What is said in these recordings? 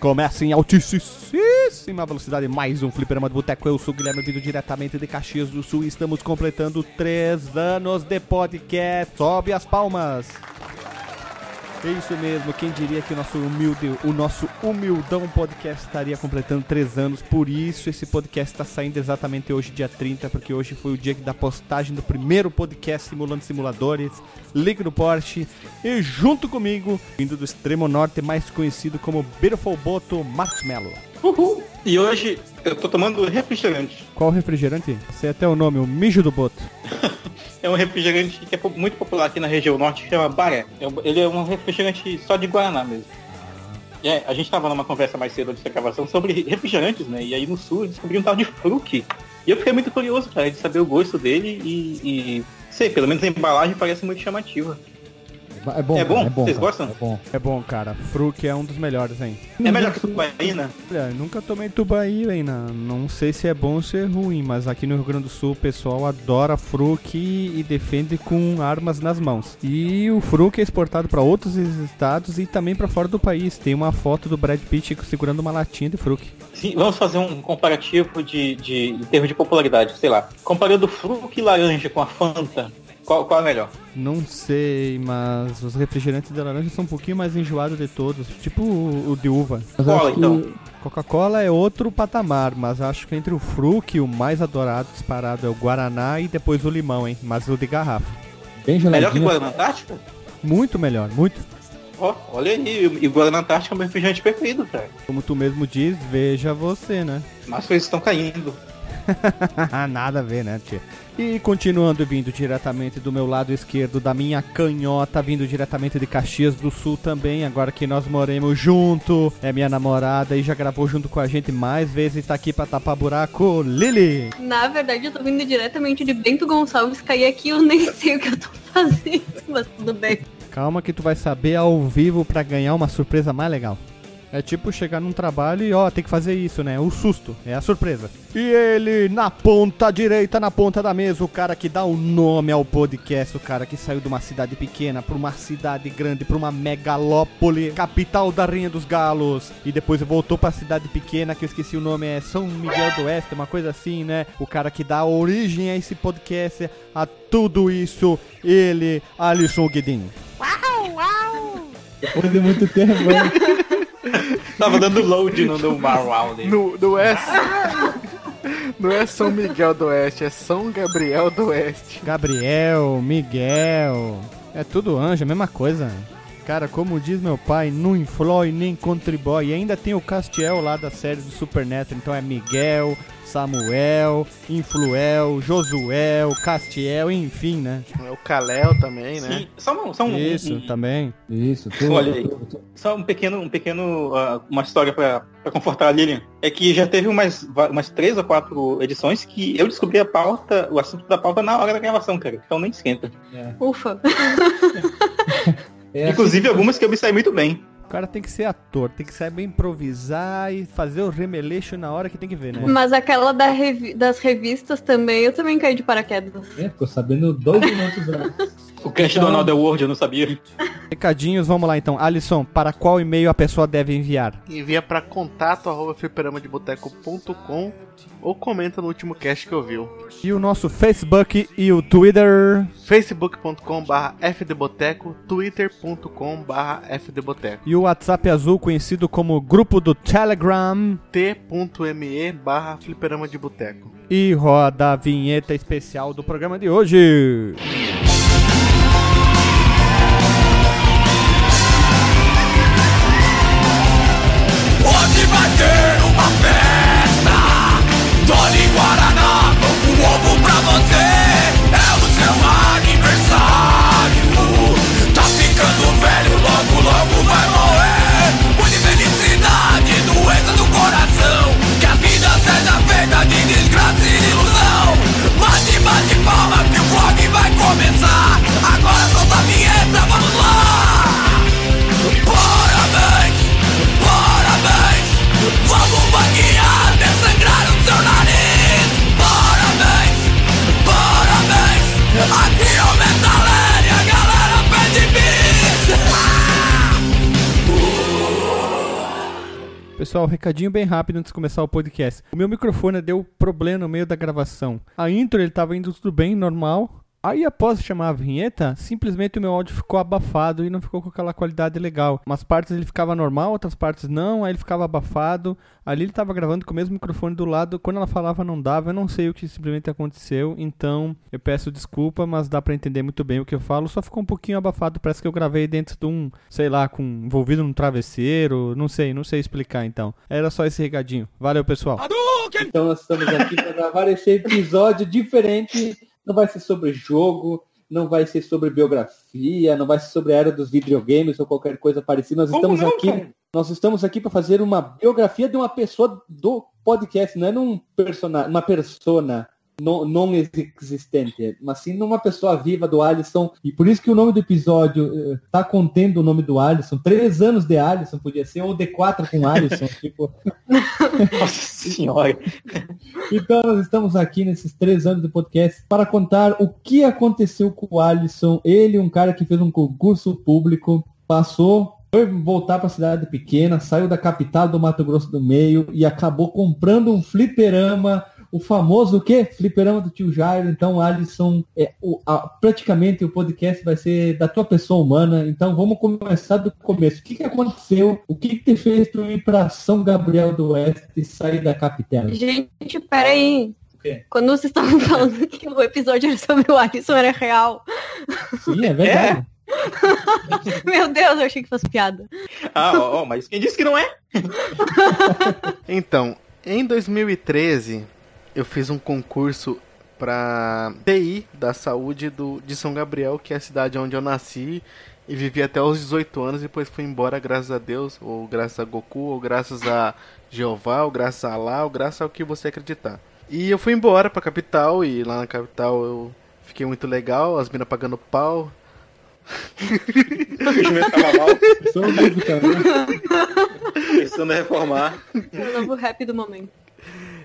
Começa em altíssima velocidade mais um Fliperama do Boteco. Eu sou o Guilherme, vindo diretamente de Caxias do Sul e estamos completando 3 anos de podcast. Sobe as palmas! É isso mesmo, quem diria que o nosso humildão podcast estaria completando 3 anos. Por isso esse podcast está saindo exatamente hoje, dia 30, porque hoje foi o dia da postagem do primeiro podcast simulando simuladores, Liga do Porsche. E junto comigo, vindo do extremo norte, mais conhecido como Beautiful Boto, Marcos Melo. Uhul! E hoje eu tô tomando refrigerante. Qual refrigerante? Sei até o nome, o mijo do Boto. É um refrigerante que é muito popular aqui na região norte, que chama Baré. Ele é um refrigerante só de Guaraná mesmo. É, a gente estava numa conversa mais cedo antes da gravação sobre refrigerantes, né? E aí no sul eu descobri um tal de Fruque. E eu fiquei muito curioso, cara, de saber o gosto dele e sei, pelo menos a embalagem parece muito chamativa. É bom, é bom vocês gostam? É bom, cara. Fruque é um dos melhores, hein? É melhor que tubaína? Olha, nunca tomei tubaína. Não sei se é bom ou se é ruim, mas aqui no Rio Grande do Sul o pessoal adora Fruque e defende com armas nas mãos. E o Fruque é exportado para outros estados e também para fora do país. Tem uma foto do Brad Pitt segurando uma latinha de Fruque. Sim, vamos fazer um comparativo em termos de popularidade, sei lá. Comparando o Fruque laranja com a Fanta, qual é melhor? Não sei, mas os refrigerantes da laranja são um pouquinho mais enjoados de todos. Tipo o de uva. Coca-Cola, então. Coca-Cola é outro patamar, mas acho que entre o Fruque, o mais adorado disparado é o Guaraná e depois o limão, hein? Mas o de garrafa. Bem geladinho. Melhor que o Guaraná Antártica? Muito melhor, muito. Ó, olha aí, o Guaraná Antártica é o meu refrigerante preferido, cara. Como tu mesmo diz, veja você, né? Mas as coisas estão caindo. Nada a ver, né, tia? E continuando, vindo diretamente do meu lado esquerdo, da minha canhota, vindo diretamente de Caxias do Sul também, agora que nós moremos junto, é minha namorada e já gravou junto com a gente mais vezes e tá aqui pra tapar buraco, Lili! Na verdade eu tô vindo diretamente de Bento Gonçalves, caí aqui, eu nem sei o que eu tô fazendo, mas tudo bem. Calma que tu vai saber ao vivo pra ganhar uma surpresa mais legal. É tipo chegar num trabalho e tem que fazer isso, né? O susto, é a surpresa. E ele, na ponta direita, na ponta da mesa, o cara que dá o nome ao podcast, o cara que saiu de uma cidade pequena pra uma cidade grande, pra uma megalópole, capital da Rainha dos Galos, e depois voltou pra cidade pequena, que eu esqueci o nome, é São Gabriel do Oeste, uma coisa assim, né? O cara que dá origem a esse podcast, a tudo isso, ele, Alysson Guedin. Uau, uau! Foi de muito tempo, hein? Tava dando load no manual dele. Não é São Miguel do Oeste, é São Gabriel do Oeste. Gabriel, Miguel, é tudo anjo, a mesma coisa. Cara, como diz meu pai, não inflói nem contribui. E ainda tem o Castiel lá da série do Superneto, então é Miguel, Samuel, Influel, Josuel, Castiel, enfim, né? O Caléu também, né? Sim, também. Isso, tudo. Olha aí, só uma história pra confortar a Lilian. É que já teve umas 3 ou 4 edições que eu descobri o assunto da pauta na hora da gravação, cara. Então nem esquenta. É. Ufa! É. Inclusive algumas que eu me saí muito bem. O cara tem que ser ator, tem que saber improvisar e fazer o remeleixo na hora que tem que ver, né? Mas aquela das revistas também, eu também caí de paraquedas. Ficou sabendo 2 minutos antes. O cast do Another World, eu não sabia. Recadinhos, vamos lá então. Alysson, para qual e-mail a pessoa deve enviar? Envia para contato@fliperamadeboteco.com ou comenta no último cast que ouviu. E o nosso Facebook e o Twitter? facebook.com/fdboteco, twitter.com/fdboteco. E o WhatsApp azul, conhecido como grupo do Telegram, t.me/fliperamadeboteco. E roda a vinheta especial do programa de hoje. Hoje vai ter uma festa, Tony Guaraná, com um ovo pra você, é o seu aniversário, tá ficando velho, logo vai morrer, por infelicidade, doença do coração, que a vida seja feita de desgraça e ilusão, bate palma que o vlog vai começar. pessoal, recadinho bem rápido antes de começar o podcast. O meu microfone deu problema no meio da gravação. A intro ele tava indo tudo bem, normal. Aí após chamar a vinheta, simplesmente o meu áudio ficou abafado e não ficou com aquela qualidade legal. Umas partes ele ficava normal, outras partes não, aí ele ficava abafado. Ali ele estava gravando com o mesmo microfone do lado, quando ela falava não dava, eu não sei o que simplesmente aconteceu. Então eu peço desculpa, mas dá para entender muito bem o que eu falo, só ficou um pouquinho abafado, parece que eu gravei dentro de um, sei lá, com envolvido num travesseiro, não sei explicar então. Era só esse recadinho, valeu pessoal. Então nós estamos aqui para gravar esse episódio diferente. Não vai ser sobre jogo, não vai ser sobre biografia, não vai ser sobre a era dos videogames ou qualquer coisa parecida. Nós estamos aqui para fazer uma biografia de uma pessoa do podcast, não é uma persona não existente, mas sim numa pessoa viva do Alysson. E por isso que o nome do episódio está contendo o nome do Alysson. 3 anos de Alysson podia ser, ou de 4 com Alysson. Tipo... Nossa senhora! Então nós estamos aqui nesses 3 anos do podcast para contar o que aconteceu com o Alysson. Ele, um cara que fez um concurso público, passou, foi voltar para a cidade pequena, saiu da capital do Mato Grosso do Meio e acabou comprando um fliperama, o famoso o quê? Fliperama do Tio Jairo. Então, Alysson, praticamente o podcast vai ser da tua pessoa humana. Então, vamos começar do começo. O que aconteceu? O que te fez tu ir para São Gabriel do Oeste e sair da capital? Gente, peraí. Quando vocês estavam falando que o episódio era sobre o Alysson, era real. Sim, é verdade. É? Meu Deus, eu achei que fosse piada. Mas quem disse que não é? Então, em 2013... eu fiz um concurso para TI da saúde de São Gabriel, que é a cidade onde eu nasci e vivi até os 18 anos, e depois fui embora, graças a Deus, ou graças a Goku, ou graças a Jeová, ou graças a Alá, ou graças ao que você acreditar. E eu fui embora pra capital, e lá na capital eu fiquei muito legal, as minas pagando pau. Os meus tava mal. Precisando reformar. O novo rap do momento.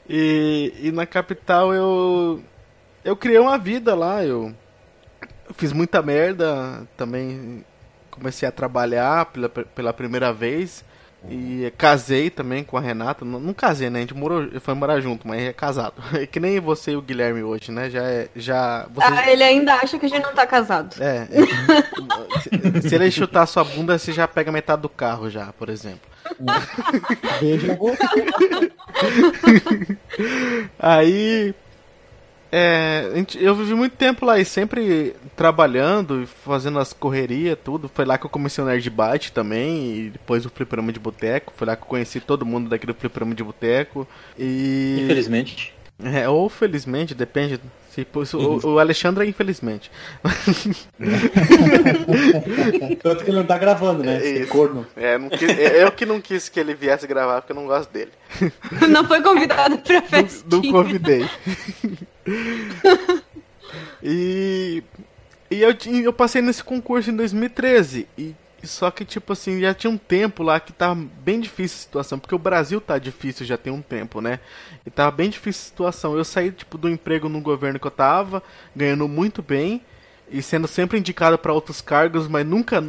E na capital eu criei uma vida lá, eu fiz muita merda, também comecei a trabalhar pela primeira vez, e casei também com a Renata, não casei, né, a gente foi morar junto, mas é casado, é que nem você e o Guilherme hoje, né, ele ainda acha que a gente não tá casado. Se ele chutar sua bunda, você já pega metade do carro já, por exemplo. Aí eu vivi muito tempo lá e sempre trabalhando, fazendo as correrias, tudo. Foi lá que eu comecei o Nerd Bite também, e depois o Fliperama de Boteco. Foi lá que eu conheci todo mundo daquele Fliperama de Boteco. E... infelizmente. Ou felizmente, depende. O Alexandre é infelizmente. Tanto que ele não tá gravando, né? Esse corno. Eu que não quis que ele viesse gravar, porque eu não gosto dele. Não foi convidado pra festa. Não convidei. E eu passei nesse concurso em 2013. Só que, tipo assim, já tinha um tempo lá que tava bem difícil a situação, porque o Brasil tá difícil já tem um tempo, né? E tava bem difícil a situação. Eu saí, tipo, do emprego no governo que eu tava, ganhando muito bem, e sendo sempre indicado pra outros cargos, mas nunca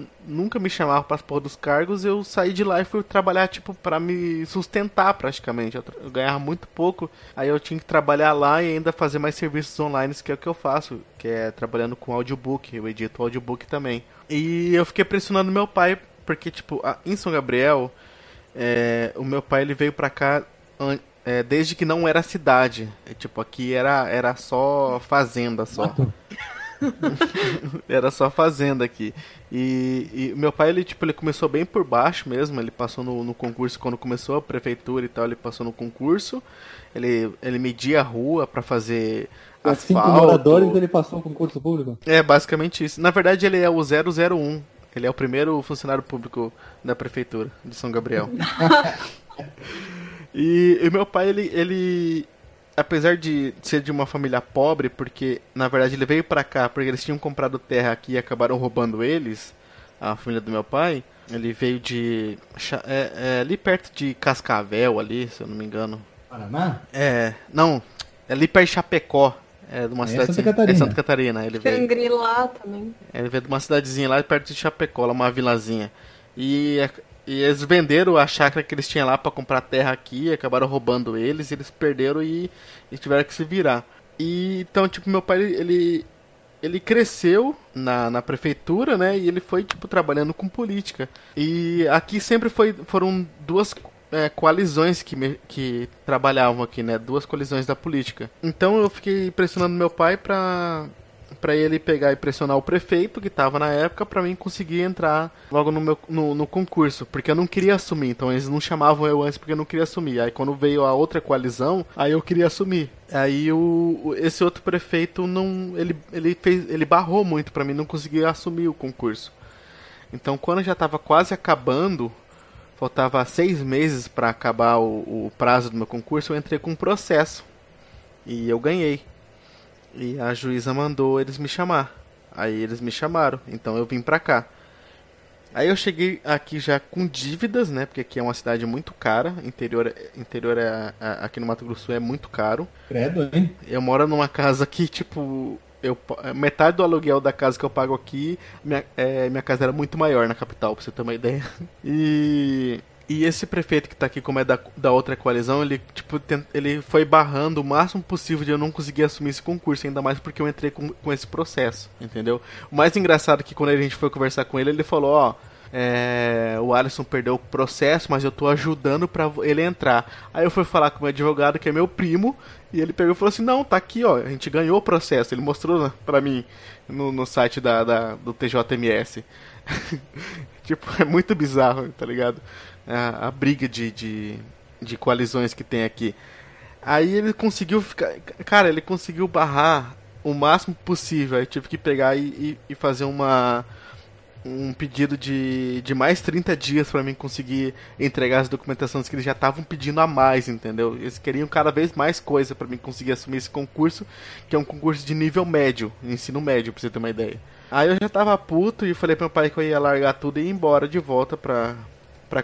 me chamava para as porra dos cargos. Eu saí de lá e fui trabalhar, tipo, pra me sustentar praticamente. Eu ganhava muito pouco, aí eu tinha que trabalhar lá e ainda fazer mais serviços online, que é o que eu faço, que é trabalhando com audiobook, eu edito audiobook também. E eu fiquei pressionando meu pai, porque, tipo, em São Gabriel, o meu pai, ele veio pra cá desde que não era cidade. Tipo, aqui era só fazenda, só. Era só fazenda aqui. E meu pai, ele, tipo, ele começou bem por baixo mesmo, ele passou no concurso, quando começou a prefeitura e tal, ele passou no concurso, ele media a rua pra fazer... Há 5 moradores, ele passou um concurso público? É, basicamente isso. Na verdade, ele é o 001. Ele é o primeiro funcionário público da prefeitura de São Gabriel. E meu pai, ele... apesar de ser de uma família pobre, porque, na verdade, ele veio pra cá porque eles tinham comprado terra aqui e acabaram roubando eles, a família do meu pai. Ele veio de... ali perto de Cascavel, ali, se eu não me engano. Paraná? É ali perto de Chapecó. É de uma cidade. Santa Catarina. Ele veio lá também. Ele veio de uma cidadezinha lá perto de Chapecó, lá uma vilazinha. E E eles venderam a chácara que eles tinham lá pra comprar terra aqui, acabaram roubando eles, eles perderam e tiveram que se virar. E então, tipo, meu pai, ele cresceu na prefeitura, né, e ele foi, tipo, trabalhando com política. E aqui sempre foram duas coalizões que trabalhavam aqui, né, duas coalizões da política. Então eu fiquei pressionando meu pai pra ele pegar e pressionar o prefeito que tava na época pra mim conseguir entrar logo no concurso, porque eu não queria assumir, então eles não chamavam eu antes porque eu não queria assumir. Aí quando veio a outra coalizão, aí eu queria assumir. Aí esse outro prefeito não, ele barrou muito pra mim, não conseguia assumir o concurso. Então quando já tava quase acabando, faltava 6 meses pra acabar o prazo do meu concurso, eu entrei com um processo e eu ganhei. E a juíza mandou eles me chamar. Aí eles me chamaram, então eu vim pra cá. Aí eu cheguei aqui já com dívidas, né? Porque aqui é uma cidade muito cara. Interior aqui no Mato Grosso é muito caro. Credo, hein? Eu moro numa casa que, tipo... metade do aluguel da casa que eu pago aqui... Minha casa era muito maior na capital, pra você ter uma ideia. E esse prefeito que tá aqui, como é da outra coalizão, ele foi barrando o máximo possível de eu não conseguir assumir esse concurso, ainda mais porque eu entrei com esse processo, entendeu? O mais engraçado é que quando a gente foi conversar com ele, ele falou, o Alysson perdeu o processo, mas eu tô ajudando pra ele entrar. Aí eu fui falar com o meu advogado, que é meu primo, e ele pegou e falou assim, não, tá aqui, ó, a gente ganhou o processo. Ele mostrou pra mim no site do TJMS. Tipo, é muito bizarro, tá ligado? A briga de coalizões que tem aqui. Aí ele conseguiu ficar... Cara, ele conseguiu barrar o máximo possível. Aí eu tive que pegar e fazer um pedido de mais 30 dias pra mim conseguir entregar as documentações que eles já estavam pedindo a mais, entendeu? Eles queriam cada vez mais coisa pra mim conseguir assumir esse concurso, que é um concurso de nível médio, ensino médio, pra você ter uma ideia. Aí eu já tava puto e falei pro meu pai que eu ia largar tudo e ir embora de volta pra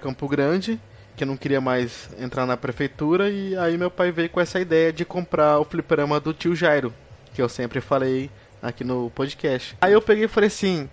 Campo Grande, que eu não queria mais entrar na prefeitura. E aí meu pai veio com essa ideia de comprar o fliperama do Tio Jairo, que eu sempre falei aqui no podcast. Aí eu peguei e falei assim,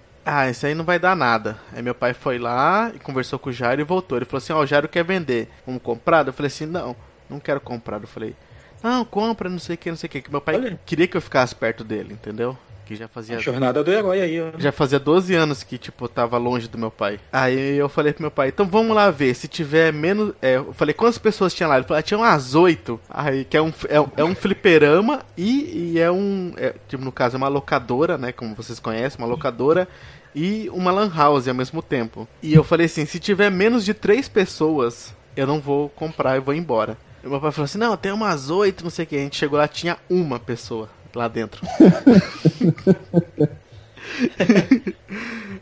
isso aí não vai dar nada. Aí meu pai foi lá e conversou com o Jairo e voltou. Ele falou assim, o Jairo quer vender, vamos comprar? Eu falei assim, não quero comprar. Eu falei, não, compra, não sei o que. Que meu pai queria que eu ficasse perto dele, entendeu? Que já fazia... A jornada do herói aí, ó. Já fazia 12 anos que, tipo, eu tava longe do meu pai. Aí eu falei pro meu pai, então vamos lá ver, se tiver menos... eu falei, quantas pessoas tinha lá? Ele falou, tinha umas 8. Aí, que é um fliperama e é um... tipo, no caso, é uma locadora, né, como vocês conhecem, uma locadora e uma lan house ao mesmo tempo. E eu falei assim, se tiver menos de 3 pessoas, eu não vou comprar, eu vou embora. E meu pai falou assim, não, tem umas 8, não sei o que. A gente chegou lá, tinha uma pessoa lá dentro.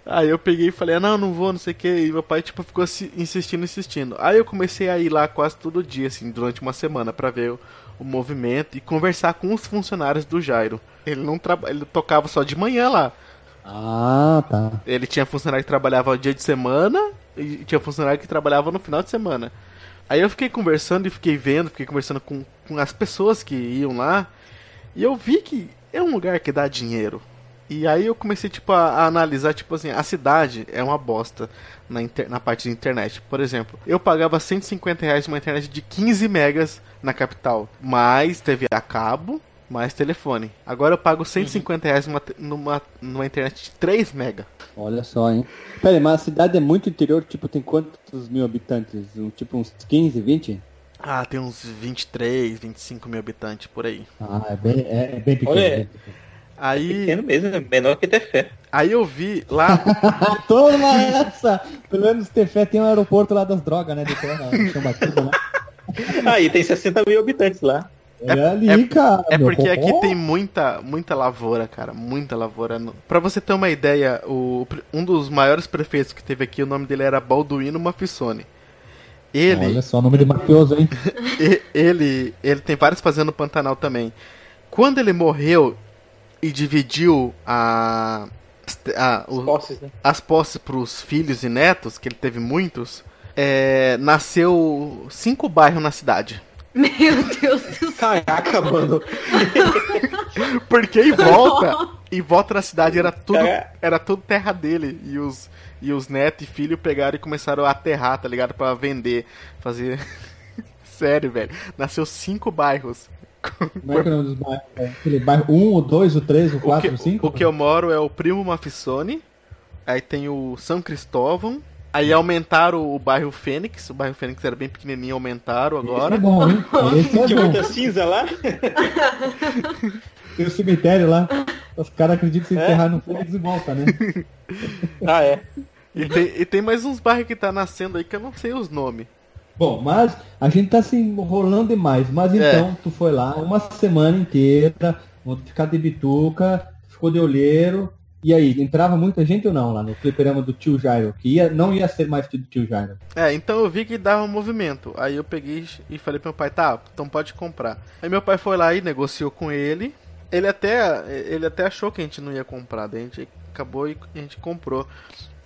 Aí eu peguei e falei, não vou, não sei o que. E meu pai, tipo, ficou insistindo. Aí eu comecei a ir lá quase todo dia, assim, durante uma semana, pra ver o movimento e conversar com os funcionários do Jairo. Ele tocava só de manhã lá. Ah, tá. Ele tinha funcionário que trabalhava no dia de semana e tinha funcionário que trabalhava no final de semana. Aí eu fiquei conversando e fiquei conversando com as pessoas que iam lá. E eu vi que é um lugar que dá dinheiro. E aí eu comecei, tipo, a analisar, tipo assim, a cidade é uma bosta na parte de internet. Por exemplo, eu pagava R$150 uma internet de 15 megas na capital, mais TV a cabo, mais telefone. Agora eu pago R$150 numa internet de 3 megas. Olha só, hein? Pera aí, mas a cidade é muito interior, tipo, tem quantos mil habitantes? Tipo, uns 15, 20? Tem uns 23, 25 mil habitantes por aí. É bem pequeno. Olha, bem pequeno. Aí... É pequeno mesmo, é menor que Tefé. Aí eu vi lá... Toma essa! Pelo menos Tefé tem um aeroporto lá das drogas, né? Aí tem 60 mil habitantes lá. É ali, cara. É porque aqui tem muita lavoura, cara. Muita lavoura. Pra você ter uma ideia, um dos maiores prefeitos que teve aqui, o nome dele era Balduino Mafissoni. Olha só o nome de mafioso, hein? Ele tem várias fazendas no Pantanal também. Quando ele morreu e dividiu as posses pros filhos e netos, que ele teve muitos, nasceu 5 bairros na cidade. Meu Deus do céu. Caraca, mano. Porque em volta... E volta na cidade, era tudo terra dele. E os netos e filhos pegaram e começaram a aterrar, tá ligado? Pra vender, fazer... Sério, velho. Nasceu 5 bairros. Como é que é o nome dos bairros? É aquele bairro 1, o 2, o 3, o 4, o 5? O que eu moro é o Primo Maffissoni, aí tem o São Cristóvão, aí aumentaram o bairro Fênix, era bem pequenininho, aumentaram agora. Esse é bom, hein? Esse é bom. Tem cinza lá? Tem o cemitério lá. Os caras acreditam que se enterrar no Fênix e volta, né? Ah, é. E tem mais uns bairros que tá nascendo aí que eu não sei os nomes. Bom, mas a gente tá se enrolando demais. Mas então, tu foi lá uma semana inteira, vou ficar de bituca, ficou de olheiro. E aí, entrava muita gente ou não lá no fliperama do Tio Jairo? Que não ia ser mais Tio Jairo. É, então eu vi que dava um movimento. Aí eu peguei e falei pro meu pai, tá, então pode comprar. Aí meu pai foi lá e negociou com ele. Ele até achou que a gente não ia comprar, daí a gente acabou e a gente comprou.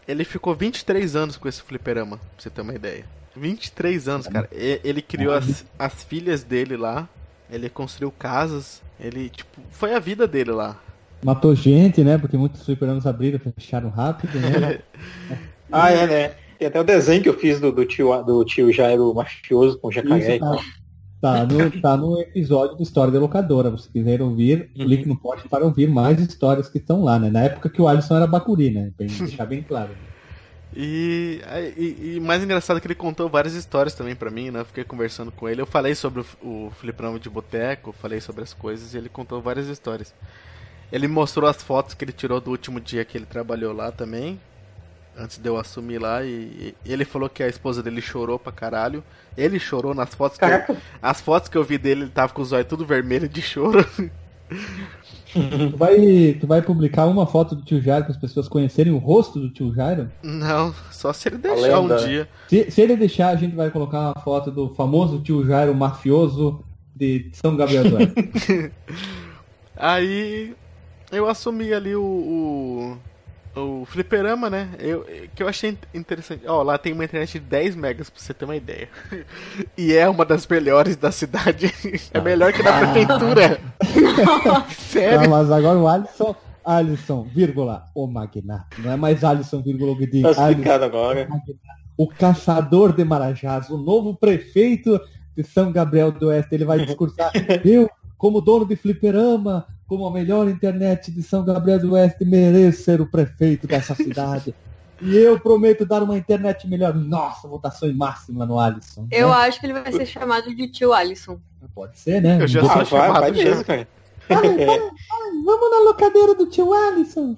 Ele ficou 23 anos com esse fliperama, pra você ter uma ideia. 23 anos, cara. Ele criou as filhas dele lá. Ele construiu casas. Ele, tipo, foi a vida dele lá. Matou gente, né? Porque muitos fliperamas abriram, fecharam rápido, né? Ah, é, né? Tem até o desenho que eu fiz do tio Jairo mafioso com o jacaré e tal. Tá no episódio do História da Locadora. Se quiserem ouvir, clique no post para ouvir mais histórias que estão lá, né? Na época que o Alysson era bacuri, né? Pra deixar bem claro. E mais engraçado é que ele contou várias histórias também pra mim, né? Eu fiquei conversando com ele. Eu falei sobre o fliperama de boteco, falei sobre as coisas e ele contou várias histórias. Ele mostrou as fotos que ele tirou do último dia que ele trabalhou lá também, antes de eu assumir lá, e ele falou que a esposa dele chorou pra caralho. Ele chorou nas fotos. As fotos que eu vi dele, ele tava com os olhos tudo vermelho de choro. Tu vai publicar uma foto do Tio Jairo para as pessoas conhecerem o rosto do Tio Jairo? Não, só se ele deixar um dia. Se ele deixar, a gente vai colocar uma foto do famoso Tio Jairo mafioso de São Gabriel do Oeste. Aí eu assumi ali o fliperama, né? Que eu achei interessante. Ó, lá tem uma internet de 10 megas, pra você ter uma ideia. E é uma das melhores da cidade. É melhor que da prefeitura. Sério. Não, mas agora o Alysson, vírgula, o Magnato. Não é mais Alysson, vírgula, o Guedin. Tá explicado agora. O caçador de Marajás, o novo prefeito de São Gabriel do Oeste. Ele vai discursar. Eu, como dono de fliperama, como a melhor internet de São Gabriel do Oeste, mereço ser o prefeito dessa cidade. E eu prometo dar uma internet melhor. Nossa, votação máxima no Alysson. Eu acho que ele vai ser chamado de Tio Alysson. Pode ser, né? Eu já sou chamado, vai mesmo, cara. Ai, vamos na locadeira do Tio Alysson.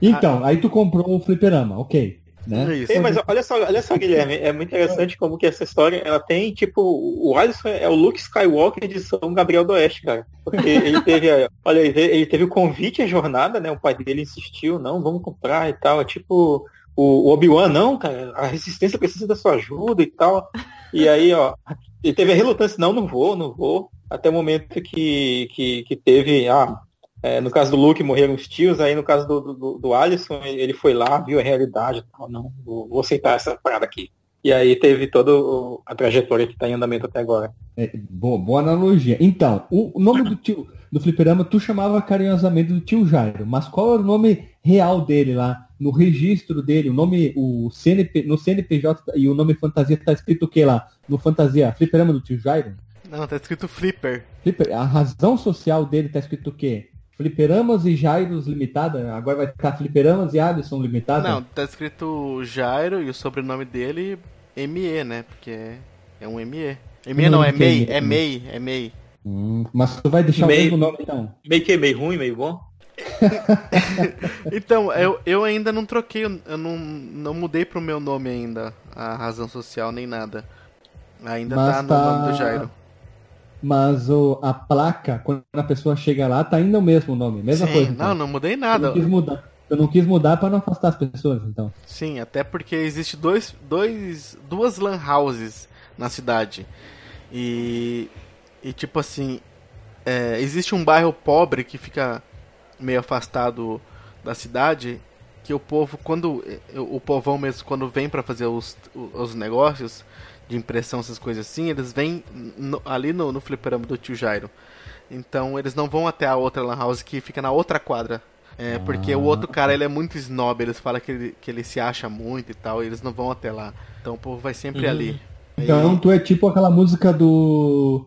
Então, aí tu comprou o fliperama, ok. Né? Isso. Ei, mas olha só, Guilherme, é muito interessante como que essa história, ela tem, tipo, o Alysson é o Luke Skywalker de São Gabriel do Oeste, cara, porque ele teve o convite à jornada, né, o pai dele insistiu, não, vamos comprar e tal, é tipo, o Obi-Wan, não, cara, a resistência precisa da sua ajuda e tal, e aí, ó, ele teve a relutância, não vou, até o momento que teve, no caso do Luke morreram os tios, aí no caso do Alysson, ele foi lá, viu a realidade, não, vou aceitar essa parada aqui. E aí teve toda a trajetória que está em andamento até agora. Boa analogia. Então, o nome do tio do fliperama, tu chamava carinhosamente do Tio Jairo, mas qual era o nome real dele lá? No registro dele, o nome, no CNPJ e o nome fantasia tá escrito o que lá? No fantasia, fliperama do Tio Jairo? Não, tá escrito Flipper. A razão social dele tá escrito o quê? Fliperamas e Jairos Limitada? Agora vai ficar Fliperamas e Alysson Limitada? Não, tá escrito Jairo e o sobrenome dele ME, né? Porque é um ME. ME não, é MEI, é MEI, é MEI. Mas tu vai deixar MEI, o mesmo nome então? MEI que é MEI ruim, MEI bom? Então, eu ainda não troquei, eu não mudei pro meu nome ainda, a razão social nem nada. Ainda tá no nome do Jairo. Mas a placa, quando a pessoa chega lá, tá ainda o mesmo nome, mesma Sim, coisa. Então. Não mudei nada. Eu não quis mudar pra não afastar as pessoas, então. Sim, até porque existe duas lan houses na cidade. E tipo assim, existe um bairro pobre que fica meio afastado da cidade, que o povo, o povão mesmo, quando vem pra fazer os negócios de impressão, essas coisas assim, eles vêm ali no fliperama do Tio Jairo. Então eles não vão até a outra lan house que fica na outra quadra. É, porque o outro cara, ele é muito snob, eles falam que ele se acha muito e tal, e eles não vão até lá. Então o povo vai sempre ali. Então tu é tipo aquela música do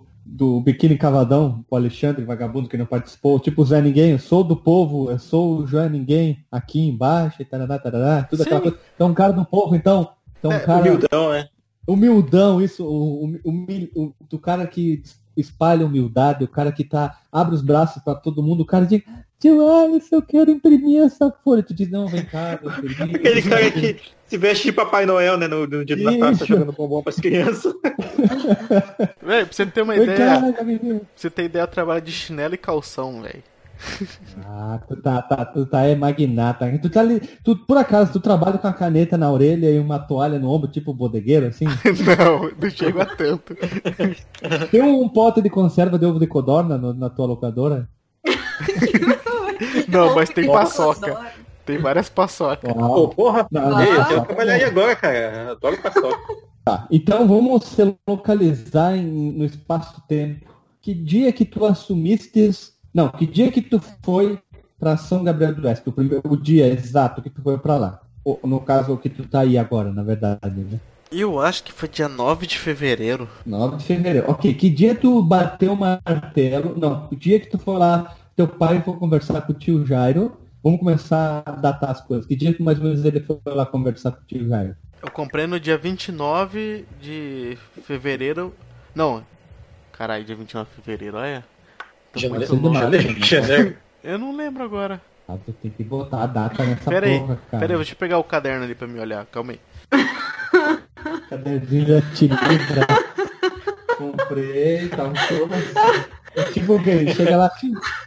Biquíni Cavadão, o Alexandre, vagabundo, que não participou, tipo o Zé Ninguém, eu sou do povo, eu sou o João Ninguém, aqui embaixo, e tarará, tarará, tudo. Sim. Aquela coisa. Então um cara do povo, então um cara... Humildão, né? Humildão, isso, o cara que espalha humildade, o cara que abre os braços pra todo mundo, o cara diz... Tio Alysson, eu quero imprimir essa folha. Tu diz, não, vem cá. Aquele cara que se veste de Papai Noel, né? No dia do Natal, tá jogando bombom pras crianças. Velho, pra você ter uma ideia. Pra você ter ideia, eu trabalho de chinelo e calção, velho. Ah, tu tá é magnata. Tu, por acaso, tu trabalha com a caneta na orelha e uma toalha no ombro, tipo bodegueiro, assim? Não chego a tanto. Tem um pote de conserva de ovo de codorna na tua locadora? Não, mas tem paçoca. Tem várias paçocas. Pô, porra. Eu quero trabalhar aí agora, cara. Adoro paçoca. Tá, então vamos se localizar no espaço-tempo. Que dia que tu assumiste... Não, que dia que tu foi pra São Gabriel do Oeste? O dia exato que tu foi pra lá. Ou, no caso, o que tu tá aí agora, na verdade, né? Eu acho que foi dia 9 de fevereiro. 9 de fevereiro. Ok, que dia tu bateu o martelo? Não, o dia que tu foi lá... Teu pai foi conversar com o tio Jairo. Vamos começar a datar as coisas. Que dia que mais ou menos ele foi lá conversar com o tio Jairo? Eu comprei no dia 29 de fevereiro. Não, caralho, dia 29 de fevereiro, olha. Eu não lembro agora. Ah, tu tem que botar a data nessa porra, cara. Pera aí, deixa eu pegar o caderno ali pra me olhar, calma aí. Caderninho te livra. Comprei, tá um todo assim. É tipo alguém, chega lá,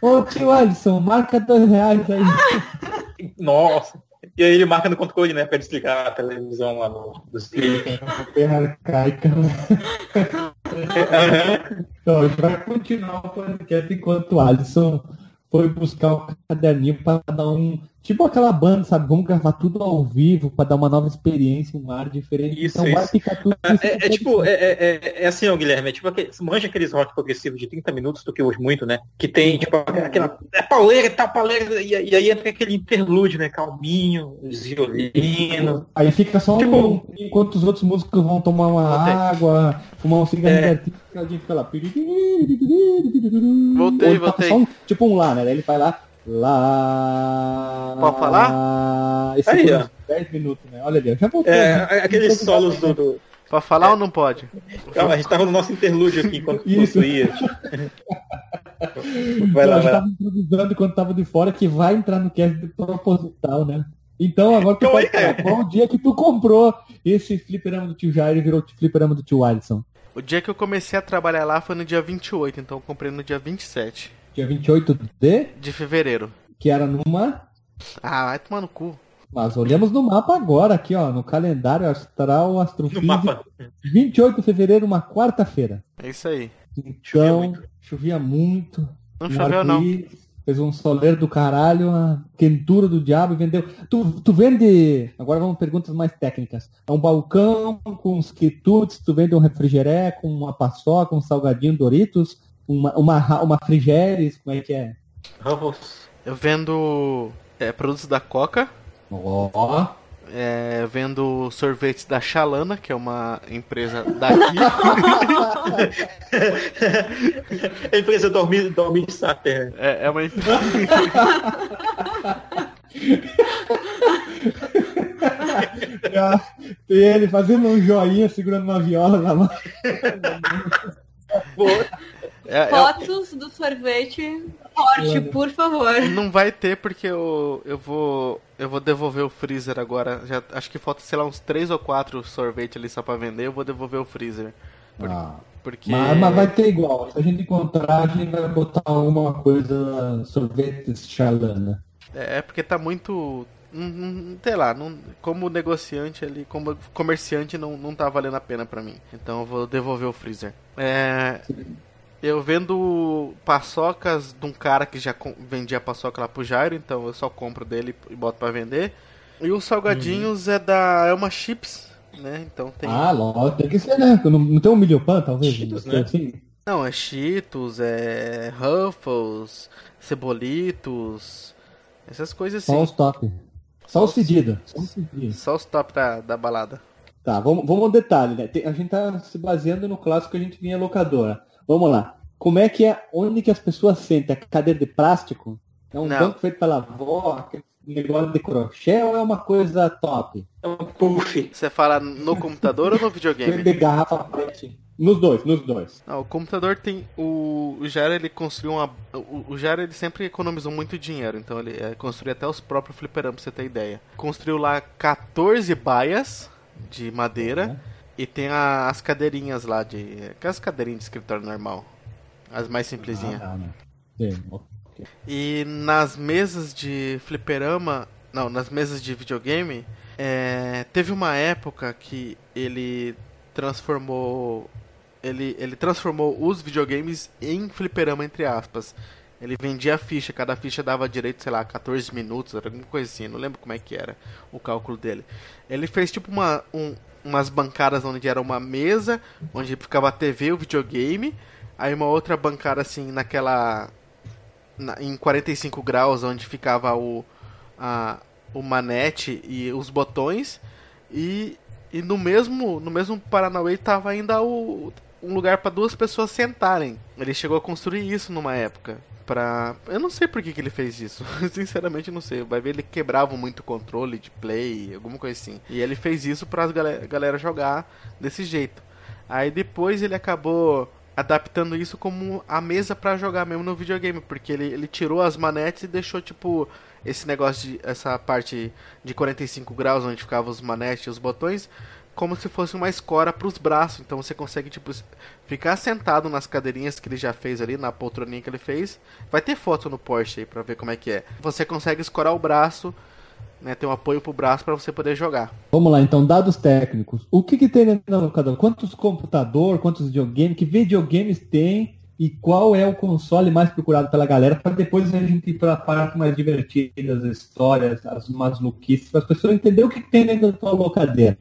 ô tio Alysson, marca R$2 aí. Nossa, e aí ele marca no controle, né, pra desligar a televisão lá dos filhos. Então, pra continuar o podcast, enquanto o Alysson foi buscar o caderninho pra dar um... Tipo aquela banda, sabe? Vamos gravar tudo ao vivo pra dar uma nova experiência, um ar diferente. Isso, então isso. Vai ficar tudo... assim, ó, Guilherme, é tipo aquele... Manja aqueles rock progressivos de 30 minutos, tu que hoje muito, né? Que tem, tipo, aquela... É pauleira e tal, pauleira... E aí entra aquele interlúdio, né? Calminho, os violinos... Aí fica só tipo, enquanto os outros músicos vão tomar uma água, fumar um cigarrinho, a gente fica lá... Voltei. Tipo um lá, né? Daí ele vai lá... Pode falar? Esse aí, ó. 10 minutos, né? Olha ali, eu já voltei. Aqueles solos do... Pode falar ou não pode? Calma, a gente tava no nosso interlúdio aqui enquanto possuía. Vai lá. A gente tava improvisando enquanto tava de fora, que vai entrar no cast de proposital, né? Então agora tu pode falar, qual o dia que tu comprou esse fliperama do tio Jairo e virou fliperama do tio Alysson? O dia que eu comecei a trabalhar lá foi no dia 28, então eu comprei no dia 27. Dia 28 de fevereiro. Que era numa... Ah, vai tomar no cu. Mas olhamos no mapa agora, aqui, ó. No calendário astral, astrofísico. No mapa. 28 de fevereiro, uma quarta-feira. É isso aí. Então, chovia muito. Não choveu, não. Fez um soleiro do caralho, uma quentura do diabo e vendeu... Tu vende... Agora vamos perguntas mais técnicas. É um balcão com uns quitutes, tu vende um refrigeré com uma paçoca, um salgadinho Doritos... Uma Frigeres, como é que é? Eu vendo produtos da Coca. Ó. Eu vendo sorvetes da Xalana, que é uma empresa daqui. A empresa dorme de Sater. É uma empresa... Tem ele fazendo um joinha, segurando uma viola na mão. Fotos do sorvete, forte, por favor. Não vai ter porque eu vou devolver o freezer agora. Já, acho que falta, sei lá, uns 3 ou 4 sorvetes ali só pra vender. Eu vou devolver o freezer. Porque... Mas vai ter igual. Se a gente encontrar, a gente vai botar alguma coisa, sorvete Xalana. É porque tá muito... sei lá, como negociante ali, como comerciante não tá valendo a pena pra mim. Então eu vou devolver o freezer. Eu vendo paçocas de um cara que já vendia paçoca lá pro Jairo, então eu só compro dele e boto pra vender. E os salgadinhos é uma chips, né? Então tem... Ah, lógico, tem que ser, né? Não tem um milho pan, talvez? Chips, né? Assim. Não, é Cheetos, é Ruffles, Cebolitos, essas coisas assim. Só os top. Só os fedidos. Só os top da balada. Tá, vamos ao detalhe, né? A gente tá se baseando no clássico que a gente vinha locadora. Vamos lá. Como é que é, onde que as pessoas sentem? É cadeira de plástico? É um banco feito pela avó? Negócio de crochê ou é uma coisa top? É um puff. Você fala no computador ou no videogame? De garrafa preta. Nos dois. Ah, o computador tem... O Jairo, ele construiu uma... O Jairo, ele sempre economizou muito dinheiro. Então, ele construiu até os próprios fliperamas, pra você ter ideia. Construiu lá 14 baias de madeira. E tem as cadeirinhas lá de... Aquelas cadeirinhas de escritório normal. As mais simplesinhas. Okay. E nas mesas de fliperama... Não, nas mesas de videogame... Teve uma época que ele transformou... Ele transformou os videogames em fliperama, entre aspas. Ele vendia a ficha, cada ficha dava direito, sei lá, 14 minutos, alguma coisa assim, não lembro como é que era o cálculo dele. Ele fez tipo umas bancadas onde era uma mesa, onde ficava a TV, o videogame, aí uma outra bancada assim, em 45 graus, onde ficava o manete e os botões, e no mesmo Paranauê tava ainda um lugar para duas pessoas sentarem. Ele chegou a construir isso numa época. Eu não sei por que ele fez isso. Sinceramente, não sei. Vai ver, ele quebrava muito o controle de play, alguma coisa assim. E ele fez isso para a galera jogar desse jeito. Aí depois ele acabou adaptando isso como a mesa para jogar mesmo no videogame. Porque ele tirou as manetes e deixou tipo... esse negócio essa parte de 45 graus onde ficavam os manetes e os botões, como se fosse uma escora para os braços. Então você consegue tipo ficar sentado nas cadeirinhas que ele já fez ali, na poltroninha que ele fez. Vai ter foto no Porsche aí para ver como é que é. Você consegue escorar o braço, né, ter um apoio pro braço para você poder jogar. Vamos lá, então, dados técnicos. O que tem dentro da locadora? Quantos computadores, quantos videogames, que videogames tem? E qual é o console mais procurado pela galera, para depois a gente ir para a parte mais divertida, as histórias, as maluquices, para as pessoas entenderem o que tem dentro da tua locadeira,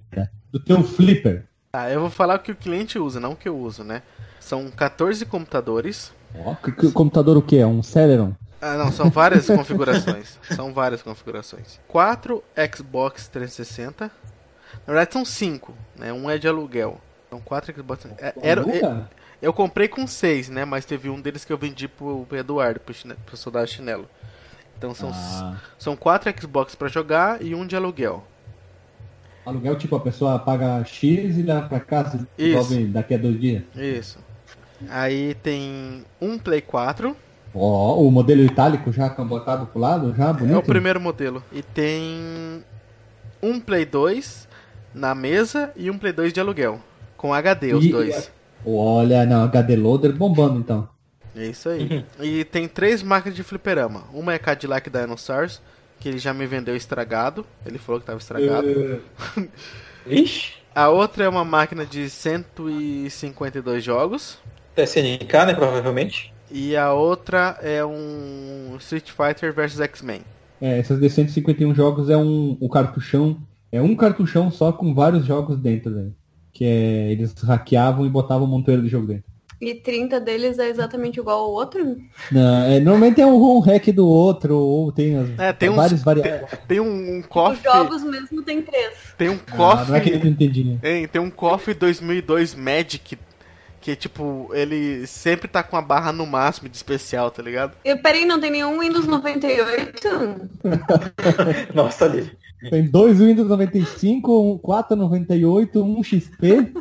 do teu flipper. Ah, eu vou falar o que o cliente usa, não o que eu uso, né? São 14 computadores. Computador o quê? Um Celeron? Ah, não, são várias configurações. 4 Xbox 360. Na verdade são 5, né? Um é de aluguel. São 4 Xbox 360. Eu comprei com 6, né? Mas teve um deles que eu vendi pro Eduardo, pro Soldado Chinelo. Então são 4 Xbox pra jogar e um de aluguel. Aluguel, tipo, a pessoa paga X e dá pra casa e devolve daqui a 2 dias? Isso. Aí tem um Play 4. Ó, o modelo itálico já botado pro lado, já bonito. É o primeiro modelo. E tem um Play 2 na mesa e um Play 2 de aluguel. Com HD, os dois. Olha, não, HD Loader bombando, então. É isso aí. E tem 3 máquinas de fliperama. Uma é Cadillac and Dinosaurs, que ele já me vendeu estragado. Ele falou que tava estragado. Ixi. A outra é uma máquina de 152 jogos. SNK, né, provavelmente. E a outra é um Street Fighter vs X-Men. É, essas de 151 jogos é um cartuchão. É um cartuchão só com vários jogos dentro dele. Que eles hackeavam e botavam um monteiro de jogo dentro. E 30 deles é exatamente igual ao outro? Não, normalmente é um hack do outro, ou tem as tem várias variáveis. Tem um cofre... Os jogos mesmo tem 3. Tem um cofre... não é que eu não entendi, né? Tem um cofre 2002 Magic, que tipo, ele sempre tá com a barra no máximo de especial, tá ligado? Peraí, não tem nenhum Windows 98? Nossa, ali... Tem 2 Windows 95, um 4 98, um XP.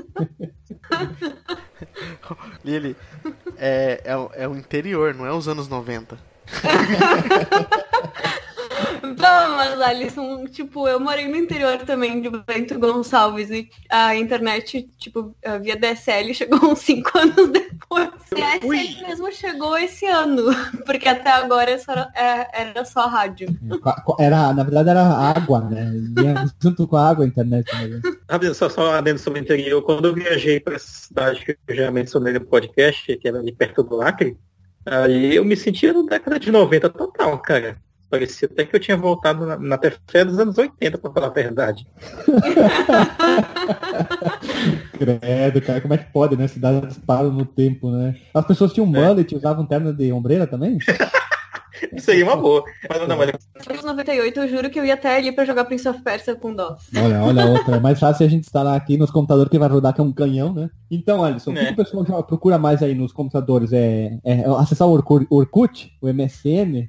E ele é o interior, não é os anos 90. Não, mas Alysson, tipo, eu morei no interior também de Bento Gonçalves e a internet, tipo, via DSL chegou uns 5 anos depois. A DSL mesmo chegou esse ano, porque até agora era só rádio. Na verdade era água, né? Vinha junto com a água a internet. Né? Só adendo sobre o interior, quando eu viajei para essa cidade que eu já mencionei no podcast, que era ali perto do Acre, aí eu me sentia na década de 90 total, cara. Parecia até que eu tinha voltado na terceira dos anos 80, pra falar a verdade. Credo, cara, como é que pode, né? Cidades param no tempo, né? As pessoas tinham mullet, usavam terno de ombreira também? Isso aí é uma boa. Mas não, olha. Em 98, eu juro que eu ia até ali pra jogar Prince of Persia com dó. Olha outra. É mais fácil a gente instalar aqui nos computadores que vai rodar, que é um canhão, né? Então, Alysson, o que o pessoal já procura mais aí nos computadores? É acessar o Orkut, o MSN?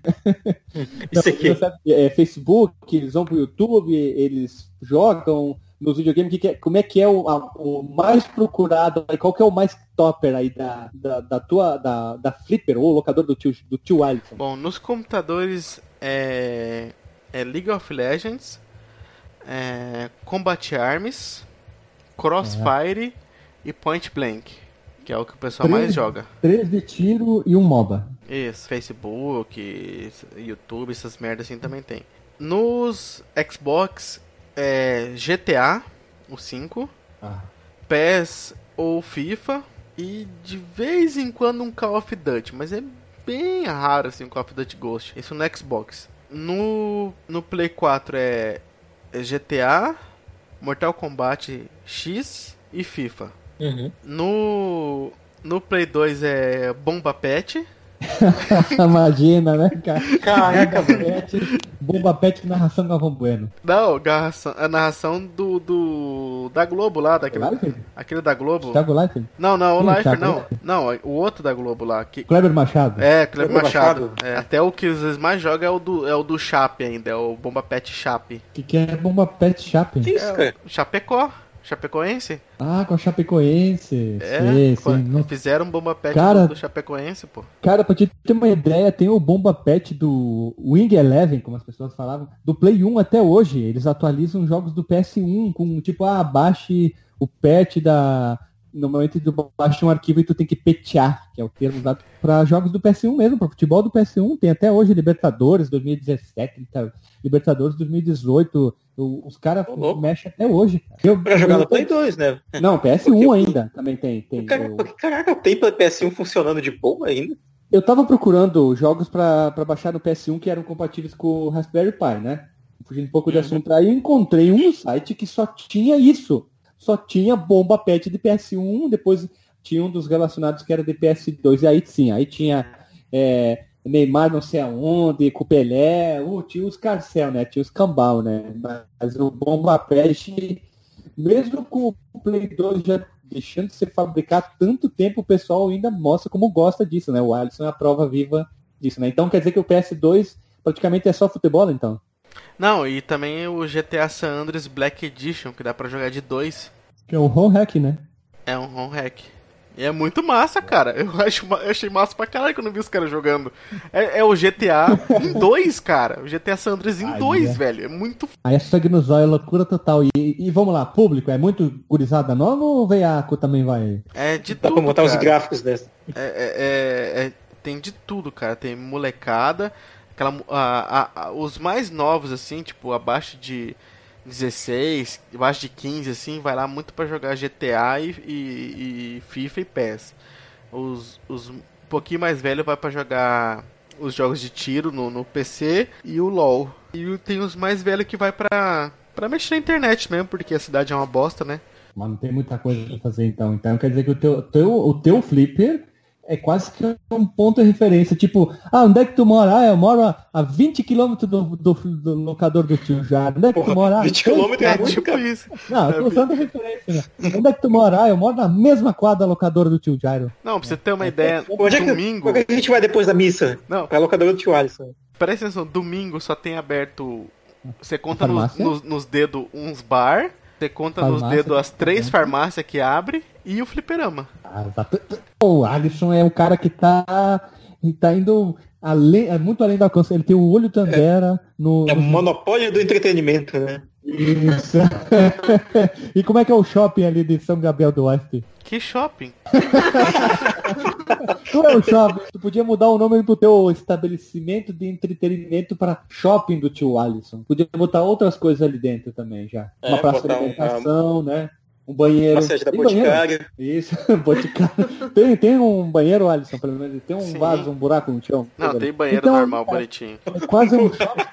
Então, isso aqui. Facebook, eles vão pro YouTube, eles jogam nos videogames. Como é que é o mais procurado? Qual que é o mais topper aí da Flipper, ou locador do tio Alysson? Bom, nos computadores é League of Legends, Combat Arms, Crossfire e Point Blank, que é o que o pessoal mais joga. 3 de tiro e um MOBA. Isso, Facebook, YouTube, essas merdas assim também tem. Nos Xbox, GTA, o 5, PES ou FIFA, e de vez em quando um Call of Duty, mas é bem raro assim, um Call of Duty Ghost. Isso no Xbox. No Play 4 é GTA, Mortal Kombat X e FIFA. Uhum. No Play 2 é Bomba Patch. Imagina, né, cara? Caraca, Bomba Patch com narração Galvão Bueno. Não, a narração da Globo lá, aquele da Globo. Thiago Leifert? Não, o Leifert não. Não, o outro da Globo lá. Kleber Machado. Kleber Machado. É, até o que eles mais jogam é o do Chape ainda, é o Bomba Patch Chape. Que é Bomba Patch Chape? Que isso, cara? Chapecó. Chapecoense? Ah, com a Chapecoense. Sim. Fizeram um Bomba Patch do Chapecoense, pô. Cara, pra te ter uma ideia, tem o Bomba Patch do Wing Eleven, como as pessoas falavam, do Play 1 até hoje. Eles atualizam jogos do PS1 com, tipo, baixe o patch da... Normalmente tu baixa um arquivo e tu tem que petear, que é o termo usado para jogos do PS1 mesmo, para futebol do PS1. Tem até hoje Libertadores 2017, Libertadores 2018, os caras mexem até hoje. Pra jogar no Play 2, né? Não, PS1 ainda também tem. Caraca, tem PS1 funcionando de boa ainda? Eu tava procurando jogos para baixar no PS1 que eram compatíveis com o Raspberry Pi, né? Fugindo um pouco de assunto aí, eu encontrei um site que só tinha isso. Só tinha Bomba Patch de PS1, depois tinha um dos relacionados que era de PS2, e aí sim, aí tinha Neymar não sei aonde, Cupelé, tinha os Carcel, né, tinha os Cambal, né, mas o Bomba Patch, mesmo com o Play 2 já deixando de ser fabricado tanto tempo, o pessoal ainda mostra como gosta disso, né, o Alysson é a prova viva disso, né, então quer dizer que o PS2 praticamente é só futebol, então? Não, e também o GTA San Andreas Black Edition, que dá pra jogar de 2. Que é um ROM hack, né? É um ROM hack. E é muito massa, cara. Eu achei massa pra caralho quando eu vi os caras jogando. É o GTA em 2, cara. O GTA San Andreas em 2, velho. É muito... Aí é sanguinozóia, é loucura total. E vamos lá, público, é muito gurizada nova ou veiaco também vai? É de tudo, dá pra montar os gráficos dessa. Tem de tudo, cara. Tem molecada... os mais novos, assim, tipo, abaixo de 16, abaixo de 15, assim, vai lá muito pra jogar GTA e FIFA e PES. Os um pouquinho mais velho vai pra jogar os jogos de tiro no PC e o LoL. E tem os mais velhos que vai pra mexer na internet mesmo, porque a cidade é uma bosta, né? Mas não tem muita coisa pra fazer, então. Então quer dizer que o teu flipper... É quase que um ponto de referência. Tipo, onde é que tu mora? Eu moro a 20 km do locador do tio Jairo. Onde é que tu mora? 20 km é tipo isso. Não, eu tô usando referência, né? Onde é que tu mora? Eu moro na mesma quadra locadora do tio Jairo. Não, pra você ter uma ideia, domingo... Onde é que a gente vai depois da missa? Não. Pra locadora do tio Alysson. Presta atenção, domingo só tem aberto... Você conta nos dedos uns bar... Você conta nos dedos as 3 farmácias que abre e o fliperama. O Alysson é um cara que tá indo além, é muito além do alcance. Ele tem o olho Tandera no. É o monopólio do entretenimento, né? Isso. E como é que é o shopping ali de São Gabriel do Oeste? Que shopping? Tu é o shopping. Tu podia mudar o nome do teu estabelecimento de entretenimento para shopping do tio Alysson. Podia botar outras coisas ali dentro também já. Uma praça de alimentação, né? Um banheiro. Passagem da Boticária. Isso, Boticária. Tem um banheiro, Alysson, pelo menos. Tem um Sim. vaso, um buraco no chão. Não, tem banheiro então, normal, cara, bonitinho. É quase um shopping.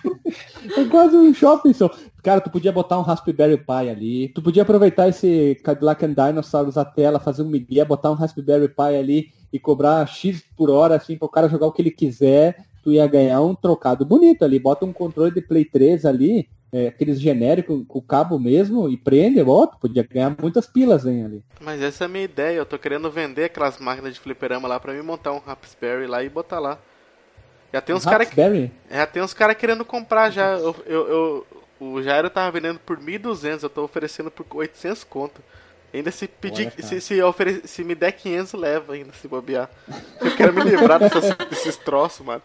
É quase um shopping, só. Cara, tu podia botar um Raspberry Pi ali. Tu podia aproveitar esse Cadillac and Dinosaurs, a tela, fazer um migué, botar um Raspberry Pi ali e cobrar X por hora, assim, para o cara jogar o que ele quiser. Tu ia ganhar um trocado bonito ali. Bota um controle de Play 3 ali. É, aqueles genéricos com o cabo mesmo e prende, bota, podia ganhar muitas pilas hein, ali. Mas essa é a minha ideia, eu tô querendo vender aquelas máquinas de fliperama lá pra mim montar um Raspberry lá e botar lá. Já tem uns caras querendo comprar já, o Jairo tava vendendo por 1.200, eu tô oferecendo por 800 conto. Ainda se pedir, se me der 500 leva ainda, se bobear. Eu quero me livrar desses troços, mano.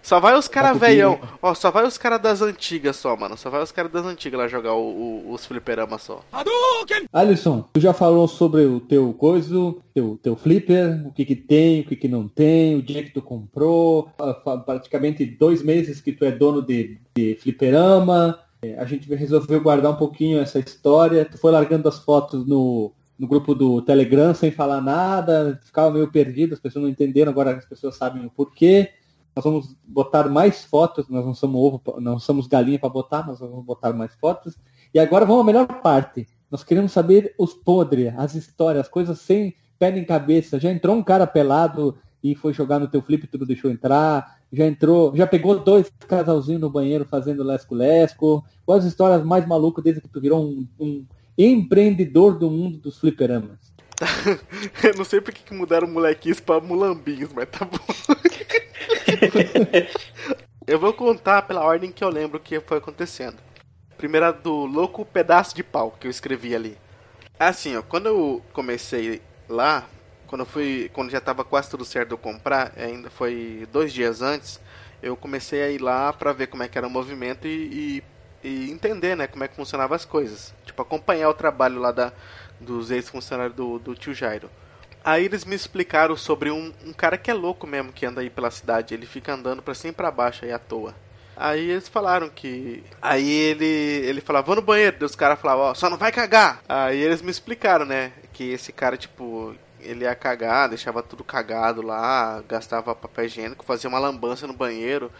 Só vai os caras velhão, ó, só vai os caras das antigas só, mano. Só vai os caras das antigas lá jogar os fliperamas só. Alysson, tu já falou sobre o teu coiso, teu flipper, o que tem, o que não tem, o dia que tu comprou, praticamente 2 meses que tu é dono de fliperama. A gente resolveu guardar um pouquinho essa história, tu foi largando as fotos no grupo do Telegram sem falar nada, ficava meio perdido, as pessoas não entenderam, agora as pessoas sabem o porquê. Nós vamos botar mais fotos, nós não somos ovo, não somos galinha para botar, nós vamos botar mais fotos. E agora vamos à melhor parte. Nós queremos saber os podres, as histórias, as coisas sem pé nem cabeça. Já entrou um cara pelado e foi jogar no teu flip e tu não deixou entrar. Já pegou 2 casalzinhos no banheiro fazendo lesco-lesco. Quais as histórias mais malucas desde que tu virou um empreendedor do mundo dos fliperamas? Eu não sei porque que mudaram molequinhos pra mulambinhos, mas tá bom. Eu vou contar pela ordem que eu lembro que foi acontecendo. Primeira do louco pedaço de pau que eu escrevi ali. Assim, ó, quando eu comecei lá, quando já tava quase tudo certo eu comprar, ainda foi 2 dias antes, eu comecei a ir lá pra ver como é que era o movimento e entender, né, como é que funcionava as coisas. Tipo, acompanhar o trabalho lá dos ex-funcionários do tio Jairo. Aí eles me explicaram sobre um cara que é louco mesmo, que anda aí pela cidade. Ele fica andando pra cima e pra baixo aí à toa. Aí eles falaram que... Aí ele falava, vou no banheiro. Daí os caras falavam, ó, só não vai cagar. Aí eles me explicaram, né, que esse cara, tipo, ele ia cagar, deixava tudo cagado lá, gastava papel higiênico, fazia uma lambança no banheiro,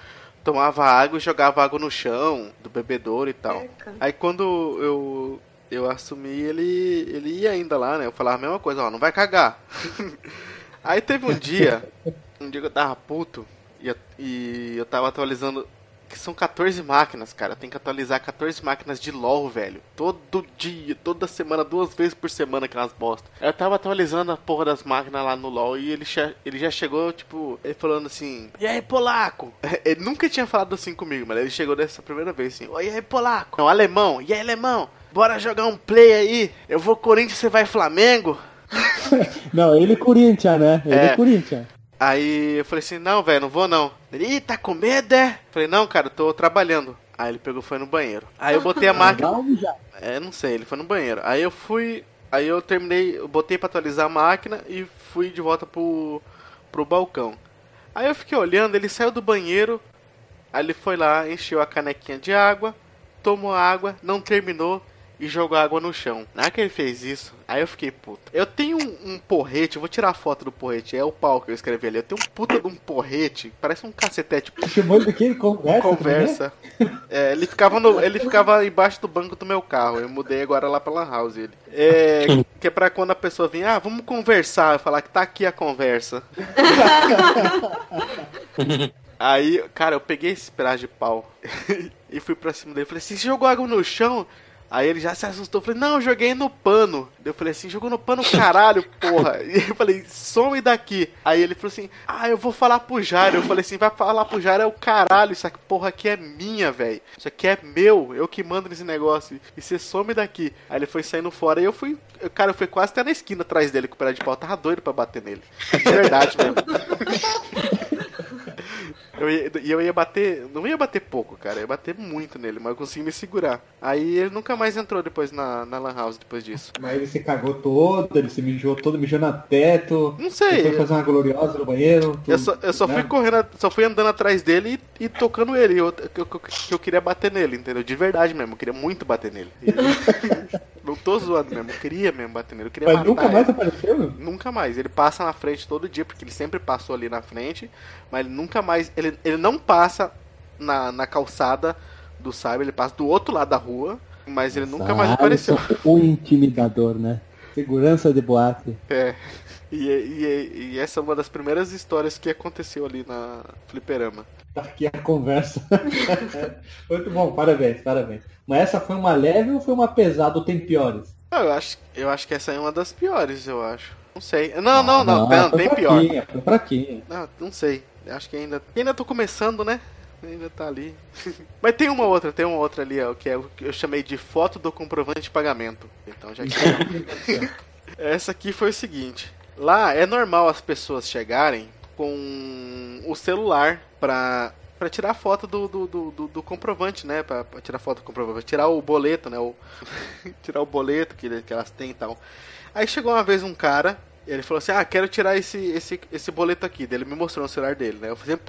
tomava água e jogava água no chão do bebedouro e tal. Eca. Aí quando eu assumi, ele ia ainda lá, né? Eu falava a mesma coisa, ó, não vai cagar. Aí teve um dia que eu tava puto e eu tava atualizando, que são 14 máquinas, cara. Eu tenho que atualizar 14 máquinas de LOL, velho. Todo dia, toda semana, 2 vezes por semana aquelas bostas. Eu tava atualizando a porra das máquinas lá no LOL e ele já chegou, tipo, ele falando assim, e aí, polaco? Ele nunca tinha falado assim comigo, mas ele chegou dessa primeira vez assim, oh, e aí, polaco? Não, alemão, e aí, alemão? Bora jogar um play aí. Eu vou Corinthians, você vai Flamengo? Não, ele é Corinthians, né? Ele é Corinthians. Aí eu falei assim, não, velho, não vou não. Ele, ih, tá com medo, é? Falei, não, cara, eu tô trabalhando. Aí ele pegou, foi no banheiro. Aí eu botei a máquina... não sei, ele foi no banheiro. Aí eu fui... Aí eu terminei, eu botei pra atualizar a máquina e fui de volta pro balcão. Aí eu fiquei olhando, ele saiu do banheiro. Aí ele foi lá, encheu a canequinha de água, tomou água, não terminou... E jogou água no chão. Na hora que ele fez isso, aí eu fiquei puto. Eu tenho um porrete, eu vou tirar a foto do porrete. É o pau que eu escrevi ali. Eu tenho um puta de um porrete, parece um cacetete. Chamou ele que conversa. É, ele ficava embaixo do banco do meu carro. Eu mudei agora lá pra Lan House ele. É, que é pra quando a pessoa vem, ah, vamos conversar. Eu falar que tá aqui a conversa. Aí, cara, eu peguei esse pedaço de pau e fui pra cima dele. Falei assim, você jogou água no chão? Aí ele já se assustou, eu falei, não, eu joguei no pano. Eu falei assim, jogou no pano, caralho, porra. E eu falei, some daqui. Aí ele falou assim, ah, eu vou falar pro Jairo. Eu falei assim, vai falar pro Jairo, é o caralho. Isso aqui, porra, aqui é minha, velho. Isso aqui é meu, eu que mando nesse negócio. E você some daqui. Aí ele foi saindo fora e eu fui, cara, eu fui quase até na esquina atrás dele com o pé de pau. Eu tava doido pra bater nele, de verdade mesmo. Eu ia bater, não ia bater pouco, cara, eu ia bater muito nele, mas eu consegui me segurar. Aí ele nunca mais entrou depois na Lan House depois disso. Mas ele se cagou todo, ele se mijou todo, mijou no teto. Não sei. Foi fazer uma gloriosa no banheiro. Tudo, eu só né? Fui correndo, só fui andando atrás dele e tocando ele. Eu queria bater nele, entendeu? De verdade mesmo, eu queria muito bater nele. Não tô zoando mesmo, eu queria mesmo bater nele, eu queria matar ele. Mas nunca mais apareceu? Nunca mais, ele passa na frente todo dia, porque ele sempre passou ali na frente, mas ele nunca mais, ele não passa na calçada do cyber, ele passa do outro lado da rua, mas ele nunca mais apareceu. O intimidador, né? Segurança de boate. É, e essa é uma das primeiras histórias que aconteceu ali na Fliperama. Tá aqui a conversa. Muito bom, parabéns, parabéns. Mas essa foi uma leve ou foi uma pesada ou tem piores? Não, eu acho que essa é uma das piores, eu acho. Não sei. Não, tem pior. Foi fraquinha. Não sei. Acho que ainda tô começando, né? Ainda tá ali. Mas tem uma outra ali, ó, que é o que eu chamei de foto do comprovante de pagamento. Então já que... Essa aqui foi o seguinte. Lá é normal as pessoas chegarem com o celular pra tirar foto do comprovante, né? Pra tirar foto do comprovante, tirar o boleto, né? Tirar o boleto que elas têm e tal. Aí chegou uma vez um cara, ele falou assim, quero tirar esse boleto aqui. Daí ele me mostrou no celular dele, né? Eu sempre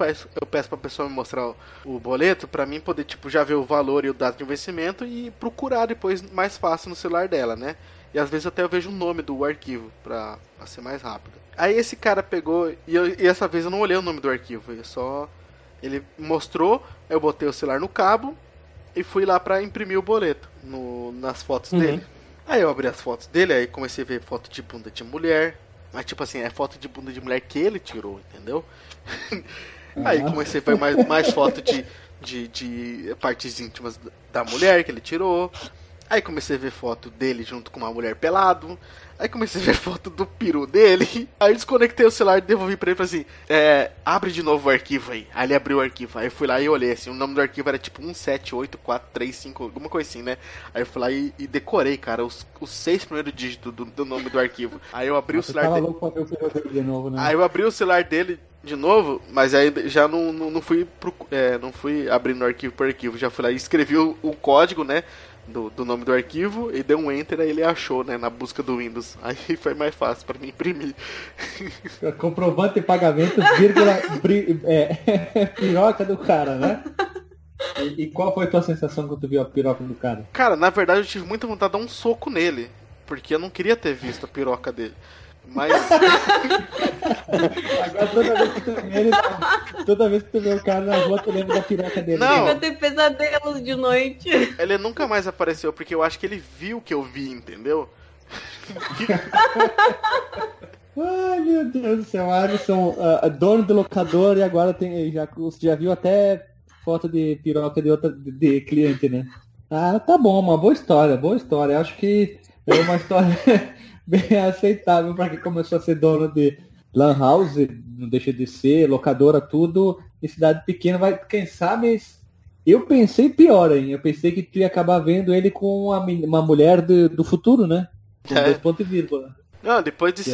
peço pra pessoa me mostrar o boleto pra mim poder, tipo, já ver o valor e o data de vencimento e procurar depois mais fácil no celular dela, né? E às vezes até eu vejo o nome do arquivo pra ser mais rápido. Aí esse cara pegou, e essa vez eu não olhei o nome do arquivo, ele mostrou, eu botei o celular no cabo e fui lá pra imprimir o boleto nas fotos dele. Aí eu abri as fotos dele, aí comecei a ver foto de bunda de mulher, mas tipo assim, é foto de bunda de mulher que ele tirou, entendeu? Aí comecei a ver mais foto de partes íntimas da mulher que ele tirou. Aí comecei a ver foto dele junto com uma mulher pelado. Aí comecei a ver foto do peru dele. Aí desconectei o celular e devolvi pra ele e falei assim, abre de novo o arquivo aí. Aí ele abriu o arquivo. Aí eu fui lá e olhei assim, o nome do arquivo era tipo 178435, alguma coisa assim, né? Aí eu fui lá e decorei, cara, os 6 primeiros dígitos do nome do arquivo. Aí eu abri o celular dele. De novo, né? Aí eu abri o celular dele de novo, mas aí já não fui abrindo arquivo por arquivo. Já fui lá e escrevi o código, né? Do nome do arquivo, e deu um enter, aí ele achou, né, na busca do Windows. Aí foi mais fácil pra mim imprimir. Comprovante de pagamento, piroca do cara, né? E qual foi a tua sensação quando tu viu a piroca do cara? Cara, na verdade eu tive muita vontade de dar um soco nele, porque eu não queria ter visto a piroca dele. Mas... Agora toda vez que tu vê o cara na rua, tu lembra da piroca dele. Não, vai ter pesadelos de noite. Ele nunca mais apareceu, porque eu acho que ele viu o que eu vi, entendeu? Ai, meu Deus do céu, Alysson, dono do locador, e agora tem, já viu até foto de piroca de cliente, né? Ah, tá bom, uma boa história. Acho que é uma história... bem aceitável para quem começou a ser dono de lan house, não deixa de ser, locadora, tudo, em cidade pequena, quem sabe, eu pensei pior, hein? Eu pensei que tu ia acabar vendo ele com uma mulher do futuro, né? Com 2,0. Não, depois disso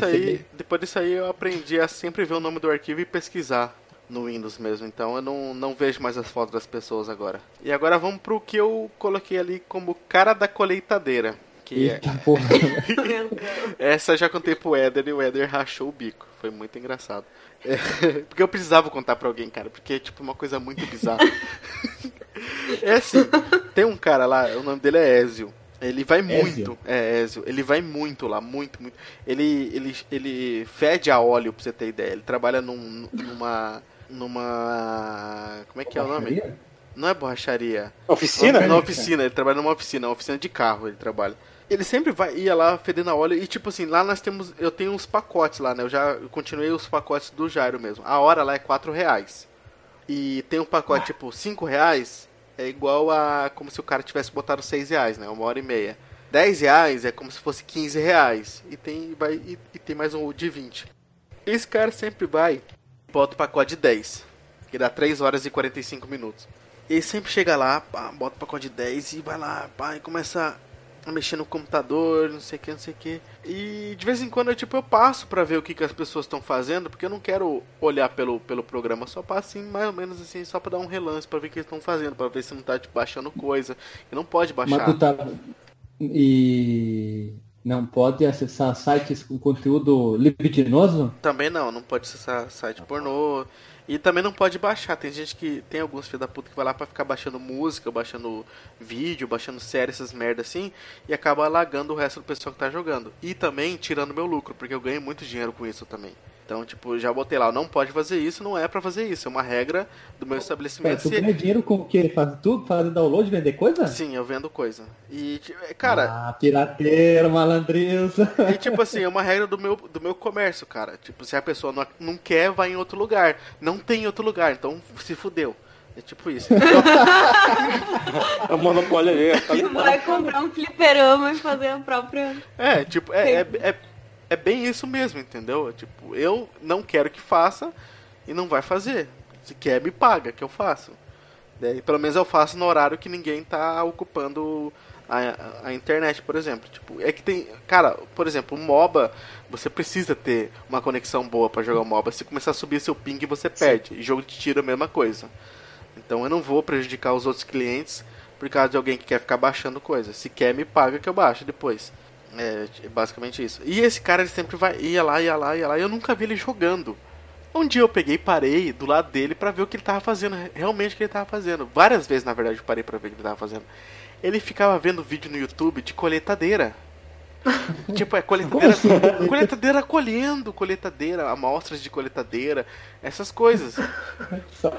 aí eu aprendi a sempre ver o nome do arquivo e pesquisar no Windows mesmo, então eu não vejo mais as fotos das pessoas agora. E agora vamos pro que eu coloquei ali como cara da colheitadeira. Que eita, porra. Essa eu já contei pro Éder e o Éder rachou o bico. Foi muito engraçado. Porque eu precisava contar pra alguém, cara. Porque é tipo uma coisa muito bizarra. É assim, tem um cara lá, o nome dele é Ézio. Ele vai muito. É, Ézio. Ele vai muito lá, muito, muito. Ele fede a óleo, pra você ter ideia. Ele trabalha numa... Como é que é o nome? Não é borracharia. Oficina? Na oficina, ele trabalha numa oficina, uma oficina de carro ele trabalha. Ele sempre ia lá fedendo a óleo e tipo assim, lá eu tenho uns pacotes lá, né? Eu continuei os pacotes do Jairo mesmo. A hora lá é R$4. E tem um pacote tipo R$5, é igual a como se o cara tivesse botado R$6, né? 1h30. R$10 é como se fosse R$15. E tem mais um de R$20. Esse cara sempre vai e bota o pacote de 10, que dá 3h45. Ele sempre chega lá, pá, bota o pacote de 10 e vai lá, pá, e começa a mexer no computador, não sei o que. E de vez em quando eu passo pra ver o que as pessoas estão fazendo, porque eu não quero olhar pelo programa, só passo assim, mais ou menos assim, só pra dar um relance, pra ver o que eles estão fazendo, pra ver se não tá baixando coisa, que não pode baixar. Mas tu tá... E não pode acessar sites com conteúdo libidinoso? Também não pode acessar site pornô... E também não pode baixar, tem gente que, tem alguns filhos da puta que vai lá pra ficar baixando música, baixando vídeo, baixando série, essas merdas assim, e acaba alagando o resto do pessoal que tá jogando. E também tirando meu lucro, porque eu ganho muito dinheiro com isso também. Então, tipo, já botei lá, não pode fazer isso, não é pra fazer isso, é uma regra do meu estabelecimento. Você ganha dinheiro com o quê? Faz tudo? Faz download, vender coisa? Sim, eu vendo coisa. E, cara... Ah, pirateiro, malandriza. E, tipo assim, é uma regra do meu comércio, cara. Tipo, se a pessoa não quer, vai em outro lugar. Não tem outro lugar, então se fudeu. É tipo isso. O monopólio ali. Tá, vai comprar um fliperama e fazer a própria... É, tipo, é bem isso mesmo, entendeu? Tipo, eu não quero que faça e não vai fazer. Se quer, me paga, que eu faço. Daí, pelo menos eu faço no horário que ninguém tá ocupando a internet, por exemplo. Tipo, é que tem... Cara, por exemplo, o MOBA, você precisa ter uma conexão boa pra jogar o MOBA. Se começar a subir seu ping, você perde. E jogo de tiro é a mesma coisa. Então eu não vou prejudicar os outros clientes por causa de alguém que quer ficar baixando coisa. Se quer, me paga, que eu baixo depois. É basicamente isso. E esse cara, ele sempre ia lá, e eu nunca vi ele jogando. Um dia eu peguei e parei do lado dele pra ver o que ele tava fazendo, realmente o que ele tava fazendo. Várias vezes, na verdade, eu parei pra ver o que ele tava fazendo. Ele ficava vendo vídeo no YouTube de colheitadeira. Tipo, é colheitadeira, amostras de colheitadeira, essas coisas.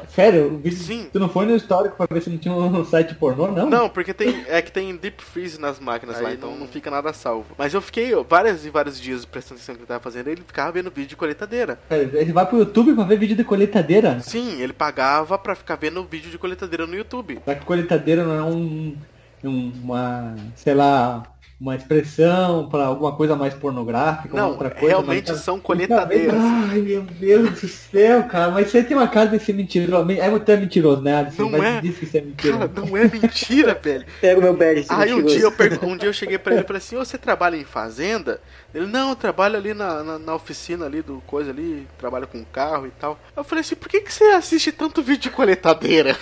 Sério? Sim. Tu não foi no histórico pra ver se não tinha um site pornô, não? Não, porque tem deep freeze nas máquinas aí lá, então não fica nada salvo. Mas eu fiquei vários dias prestando atenção no que ele tava fazendo, ele ficava vendo vídeo de colheitadeira. Ele vai pro YouTube pra ver vídeo de colheitadeira? Sim, ele pagava pra ficar vendo vídeo de colheitadeira no YouTube. Será que colheitadeira não é uma expressão para alguma coisa mais pornográfica? Não, outra coisa, realmente mas... são colheitadeiras. Ai, meu Deus do céu, cara. Mas você tem uma cara de ser mentiroso. É muito mentiroso, né, Alysson? Não é? Diz que você é mentiroso. Cara, não é mentira, velho. Pega o meu bad. Aí um dia eu cheguei para ele e falei assim, você trabalha em fazenda? Ele, não, eu trabalho ali na oficina ali do coisa ali, trabalho com carro e tal. Eu falei assim, por que você assiste tanto vídeo de colheitadeira?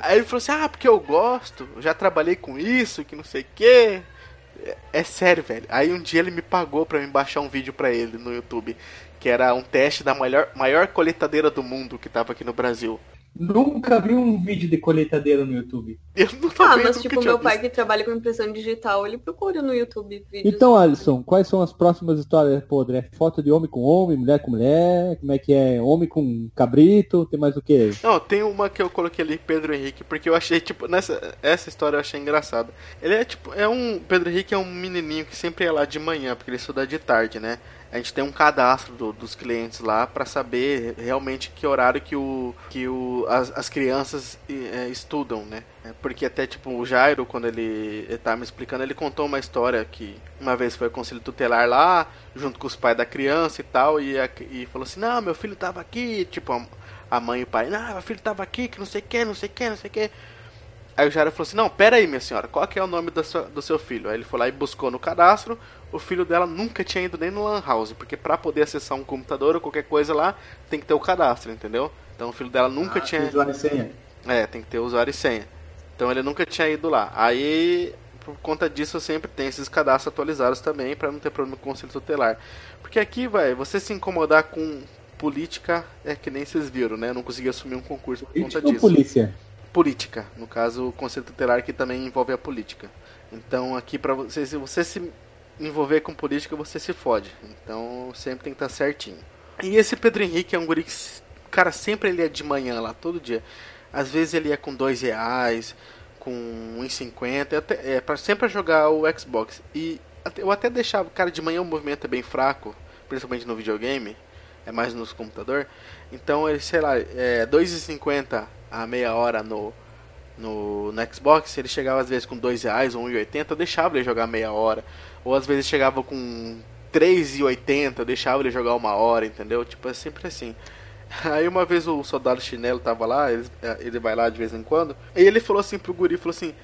Aí ele falou assim, porque eu gosto, eu já trabalhei com isso, que não sei o que. É sério, velho. Aí um dia ele me pagou pra eu baixar um vídeo pra ele no YouTube, que era um teste da maior colheitadeira do mundo que tava aqui no Brasil. Nunca vi um vídeo de colheitadeira no YouTube. Eu não sabia. Mas tipo, meu pai que trabalha com impressão digital, ele procura no YouTube vídeos. Então, Alysson, quais são as próximas histórias podre? É foto de homem com homem, mulher com mulher? Como é que é? Homem com cabrito? Tem mais o que? Não, tem uma que eu coloquei ali, Pedro Henrique, porque eu achei, tipo, essa história eu achei engraçada. Ele é, tipo, Pedro Henrique é um menininho que sempre ia lá de manhã, porque ele estuda de tarde, né? A gente tem um cadastro dos clientes lá para saber realmente que horário que as crianças estudam, né? Porque até tipo o Jairo, quando ele tá me explicando, ele contou uma história que uma vez foi ao conselho tutelar lá, junto com os pais da criança e tal, e falou assim, não, meu filho tava aqui, tipo a mãe e o pai, não, meu filho tava aqui, que não sei o que. Aí o Jairo falou assim, não, pera aí, minha senhora, qual que é o nome do seu filho? Aí ele foi lá e buscou no cadastro, o filho dela nunca tinha ido nem no Lan House, porque pra poder acessar um computador ou qualquer coisa lá, tem que ter o cadastro, entendeu? Então o filho dela nunca tinha... usuário e senha. É, tem que ter usuário e senha. Então ele nunca tinha ido lá. Aí, por conta disso, eu sempre tenho esses cadastros atualizados também, pra não ter problema com o conselho tutelar. Porque aqui, velho, você se incomodar com política é que nem vocês viram, né? Eu não consegui assumir um concurso por conta disso. Polícia? Política, no caso o conselho tutelar, que também envolve a política. Então aqui, pra você, se você se envolver com política, você se fode. Então sempre tem que estar certinho. E esse Pedro Henrique é um guri que, cara, sempre ele é de manhã lá, todo dia. Às vezes ele é com R$2, com 1,50, pra sempre jogar o Xbox. E eu até deixava, cara, de manhã o movimento é bem fraco, principalmente no videogame, é mais no computador. Então ele, sei lá, R$2,50 a meia hora no Xbox, ele chegava às vezes com R$2 ou 1,80, eu deixava ele jogar meia hora. Ou às vezes chegava com 3,80, eu deixava ele jogar uma hora, entendeu? Tipo, é sempre assim. Aí uma vez o Soldado Chinelo tava lá, ele vai lá de vez em quando, e ele falou assim pro guri, falou assim,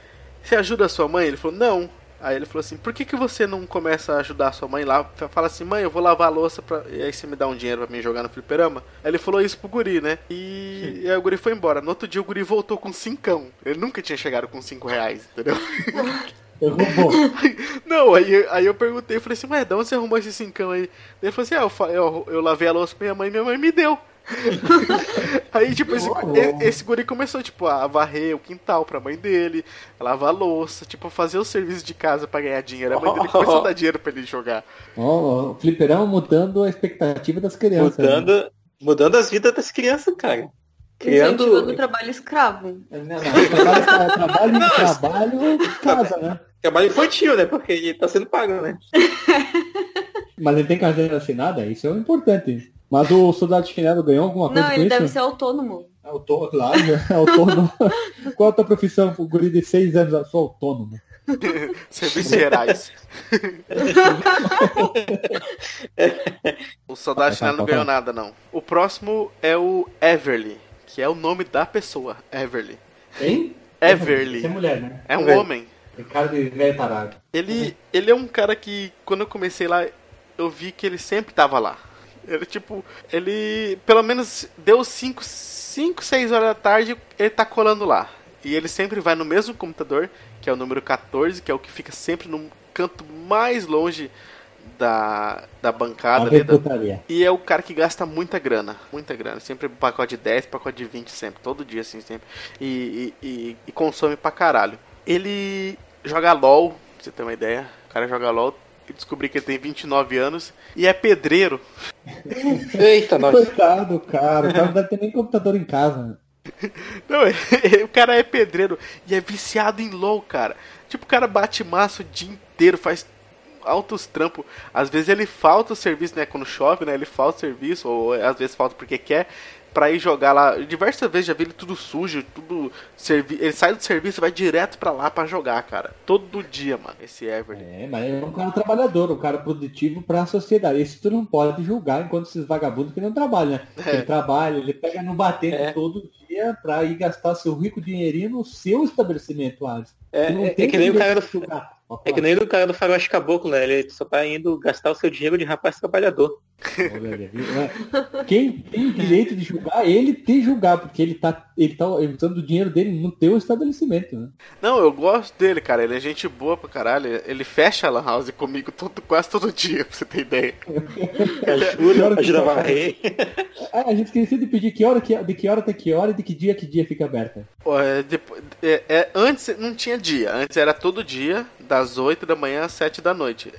você ajuda a sua mãe? Ele falou, não. Aí ele falou assim, por que você não começa a ajudar a sua mãe lá? Fala assim, mãe, eu vou lavar a louça e aí você me dá um dinheiro pra mim jogar no fliperama? Aí ele falou isso pro guri, né? E aí o guri foi embora. No outro dia o guri voltou com 5. Ele nunca tinha chegado com R$5, entendeu? Ele roubou. Não, aí eu perguntei, eu falei assim, ué, de onde você arrumou esse 5ão aí? Ele falou assim, eu lavei a louça pra minha mãe me deu. Aí, tipo, esse guri começou, tipo, a varrer o quintal pra mãe dele, a lavar a louça, tipo, fazer o serviço de casa pra ganhar dinheiro. A mãe dele começou a dar dinheiro pra ele jogar. O fliperama mudando a expectativa das crianças. Mudando as vidas das crianças, cara. Criando trabalho escravo. Trabalho de casa, né? Trabalho infantil, né? Porque ele tá sendo pago, né? Mas ele tem carteira assinada? Isso é o importante. Mas o Soldado Chinelo ganhou alguma coisa? Não, ele deve ser autônomo. Claro, é autônomo. Qual a tua profissão? O guri de 6 anos, eu sou autônomo. Serviços gerais. O Soldado Chinelo não ganhou nada, não. O próximo é o Everly, que é o nome da pessoa. Everly. Hein? Everly. Você é mulher, né? É um homem. É cara de velho tarado. Ele é um cara que, quando eu comecei lá, eu vi que ele sempre tava lá. Ele, tipo, ele pelo menos deu 6 horas da tarde, ele tá colando lá. E ele sempre vai no mesmo computador, que é o número 14, que é o que fica sempre no canto mais longe da bancada. E é o cara que gasta muita grana, muita grana. Sempre pacote de 10, pacote de 20, sempre. Todo dia, assim, sempre. E consome pra caralho. Ele joga LOL, pra você ter uma ideia. O cara joga LOL. Descobri que ele tem 29 anos e é pedreiro. Eita, nossa. Coitado, cara. O cara não deve ter nem computador em casa. Não, o cara é pedreiro e é viciado em LOL, cara. Tipo, o cara bate massa o dia inteiro, faz altos trampos. Às vezes ele falta o serviço, né? Quando chove, né? Ele falta o serviço, ou às vezes falta porque quer, pra ir jogar lá. Diversas vezes já vi ele tudo sujo, tudo... Ele sai do serviço e vai direto pra lá pra jogar, cara. Todo dia, mano, esse Everly. É, mas ele é um cara trabalhador, um cara produtivo pra sociedade. Isso tu não pode julgar enquanto esses vagabundos que não trabalham, né? É. Ele trabalha, ele pega no batente todo dia pra ir gastar seu rico dinheirinho no seu estabelecimento, Alisson. É que nem o cara do Faroeste Caboclo, né? Ele só tá indo gastar o seu dinheiro de rapaz trabalhador. Quem tem direito de julgar, ele tem julgar, porque ele tá usando o dinheiro dele no teu estabelecimento, né? Não, eu gosto dele, cara. Ele é gente boa pra caralho. Ele fecha a lan house comigo quase todo dia, pra você ter ideia. Ajuda a varrer. A gente esqueceu de pedir de que hora até que hora e de que dia fica aberta. Antes não tinha dia. Antes era todo dia, das 8 da manhã às 7 da noite.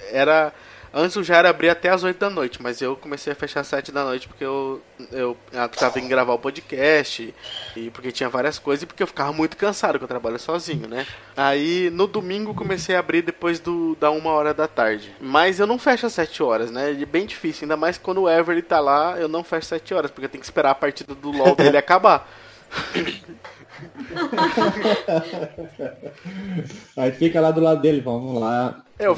Antes eu já era abrir até às 8 da noite, mas eu comecei a fechar às 7 da noite porque eu tava em gravar o podcast, e porque tinha várias coisas, e porque eu ficava muito cansado, porque eu trabalho sozinho, né? Aí, no domingo, comecei a abrir depois da 1 hora da tarde. Mas eu não fecho às 7 horas, né? É bem difícil, ainda mais quando o Everly tá lá, eu não fecho às 7 horas, porque eu tenho que esperar a partida do LOL dele acabar. Aí fica lá do lado dele, vamos lá. Eu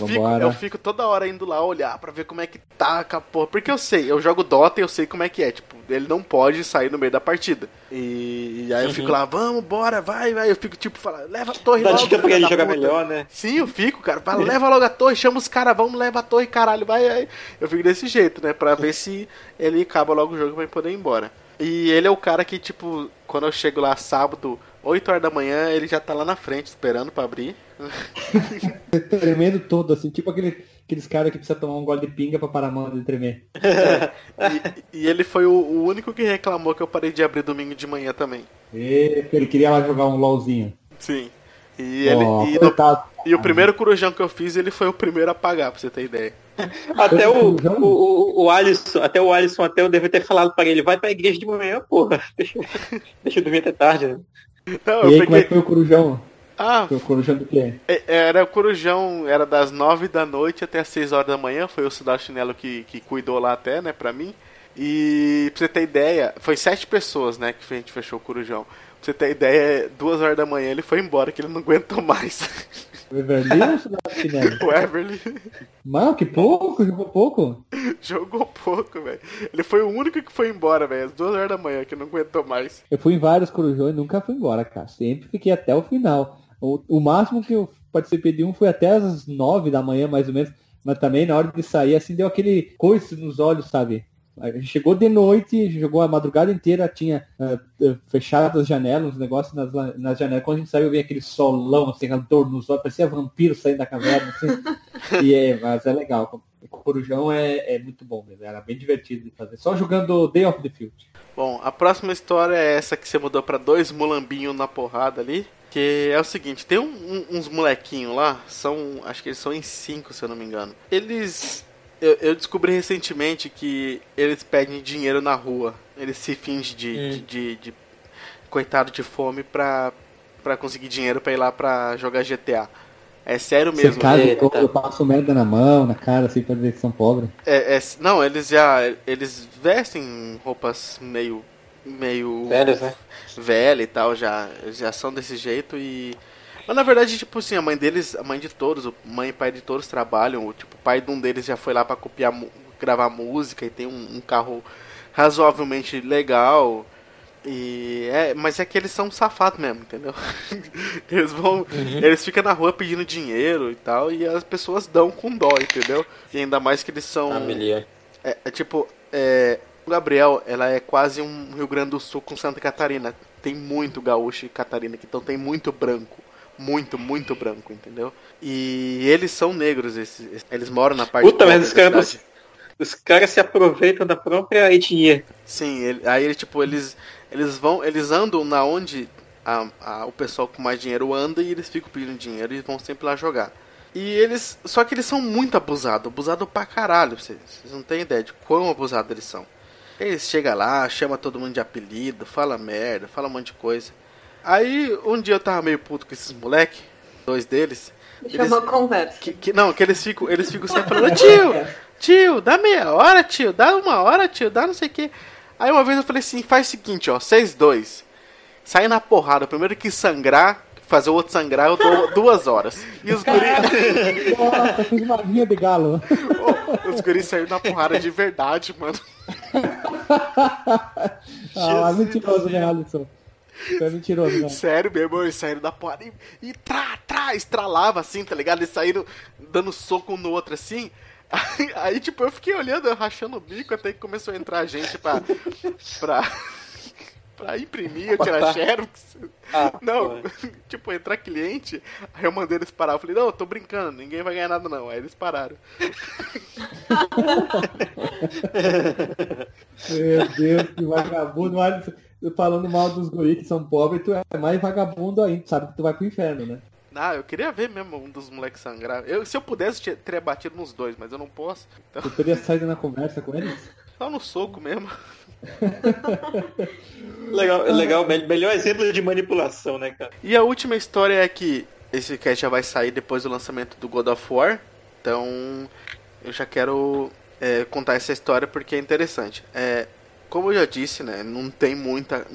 fico toda hora indo lá olhar pra ver como é que tá, porra. Porque eu sei, eu jogo Dota e eu sei como é que é. Tipo, ele não pode sair no meio da partida. E aí eu fico lá, vamos, bora, vai. Eu fico tipo, falando, leva a torre logo. Dá dica pra ele jogar melhor, né? Sim, eu fico, cara. Fala, leva logo a torre, chama os caras, vamos, leva a torre, caralho, vai. Eu fico desse jeito, né? Pra ver se ele acaba logo o jogo pra poder ir embora. E ele é o cara que, tipo, quando eu chego lá sábado, 8 horas da manhã, ele já tá lá na frente, esperando pra abrir. Tremendo todo, assim, tipo aqueles caras que precisam tomar um gole de pinga pra parar a mão de tremer. E ele foi o único que reclamou que eu parei de abrir domingo de manhã também. E ele queria lá jogar um LOLzinho. Sim. E o primeiro corujão que eu fiz, ele foi o primeiro a pagar, pra você ter ideia. Até o Alysson, eu devo ter falado pra ele, vai pra igreja de manhã, porra. Deixa eu dormir até tarde, né? Não, e aí, como é que foi o corujão? Foi o corujão do quê? Era o corujão, era das 9 da noite até as 6 horas da manhã, foi o Soldado Chinelo que cuidou lá até, né, pra mim. E pra você ter ideia, foi 7 pessoas, né, que a gente fechou o corujão. Pra você ter ideia, 2 horas da manhã ele foi embora, que ele não aguentou mais. O Everly ou o Soldado Chinelo? O Everly. Mano, que pouco, jogou pouco. Jogou pouco, velho. Ele foi o único que foi embora, velho, às 2 horas da manhã, que não aguentou mais. Eu fui em vários corujões e nunca fui embora, cara. Sempre fiquei até o final. O máximo que eu participei de um foi até às 9 da manhã, mais ou menos. Mas também, na hora de sair, assim, deu aquele coice nos olhos, sabe? A gente chegou de noite, jogou a madrugada inteira, tinha fechado as janelas, os negócios nas janelas. Quando a gente saiu, eu vi aquele solão, assim, cantor nos olhos, parecia vampiro saindo da caverna, assim. Mas é legal. O Corujão é muito bom mesmo, era bem divertido de fazer, só jogando Day of the Field. Bom, a próxima história é essa que você mudou pra dois mulambinhos na porrada ali, que é o seguinte, tem uns molequinhos lá, acho que eles são em 5, se eu não me engano. Eles... Eu descobri recentemente que eles pedem dinheiro na rua. Eles se fingem de coitado de fome pra conseguir dinheiro pra ir lá pra jogar GTA. É sério mesmo. Cara, eu passo merda na mão, na cara, assim, pra dizer que são pobres. Não, eles vestem roupas meio velhas, né? Velha e tal, já são desse jeito e... Mas na verdade, tipo assim, a mãe deles, a mãe de todos, o mãe e pai de todos trabalham. Tipo, o pai de um deles já foi lá pra gravar música e tem um carro razoavelmente legal. Mas é que eles são safados mesmo, entendeu? Eles ficam na rua pedindo dinheiro e tal, e as pessoas dão com dó, entendeu? E ainda mais que eles são... Gabriel, ela é quase um Rio Grande do Sul com Santa Catarina. Tem muito gaúcho e Catarina, então tem muito branco. Muito, muito branco, entendeu? E eles são negros, eles moram na parte... Puta, mas os caras se aproveitam da própria etnia. Sim, eles andam na onde o pessoal com mais dinheiro anda e eles ficam pedindo dinheiro e vão sempre lá jogar. Só que eles são muito abusados pra caralho, vocês não têm ideia de quão abusados eles são. Eles chegam lá, chama todo mundo de apelido, fala merda, fala um monte de coisa. Aí, um dia eu tava meio puto com esses moleque, dois deles. Chamou conversa. Que eles ficam sempre falando, tio, dá meia hora, tio, dá uma hora, tio, dá não sei o quê. Aí uma vez eu falei assim, faz o seguinte, ó, vocês dois, saem na porrada, primeiro que sangrar, fazer o outro sangrar, eu dou 2 horas. E os guris... Nossa, fiz uma linha de galo. Os guris saíram na porrada de verdade, mano. Ah, mentiroso, né, Alysson? É mentiroso, né? Sério mesmo, eles saíram da porrada e estralava assim, tá ligado? Eles saíram dando soco um no outro assim. Aí tipo, eu fiquei olhando, eu rachando o bico até que começou a entrar a gente pra imprimir, tirar xerox. Não, tipo, entrar cliente. Aí eu mandei eles parar, eu falei, não, eu tô brincando, ninguém vai ganhar nada não. Aí eles pararam. Meu Deus, que vagabundo. Falando mal dos guris que são pobres, tu é mais vagabundo ainda, sabe que tu vai pro inferno, né? Ah, eu queria ver mesmo um dos moleques sangrar. Se eu pudesse, teria batido nos dois, mas eu não posso. Então... Tu teria saído na conversa com eles? Só no soco mesmo. legal, melhor exemplo de manipulação, né, cara? E a última história é que esse cast já vai sair depois do lançamento do God of War. Então, eu já quero contar essa história porque é interessante. Como eu já disse, né, não tem muita...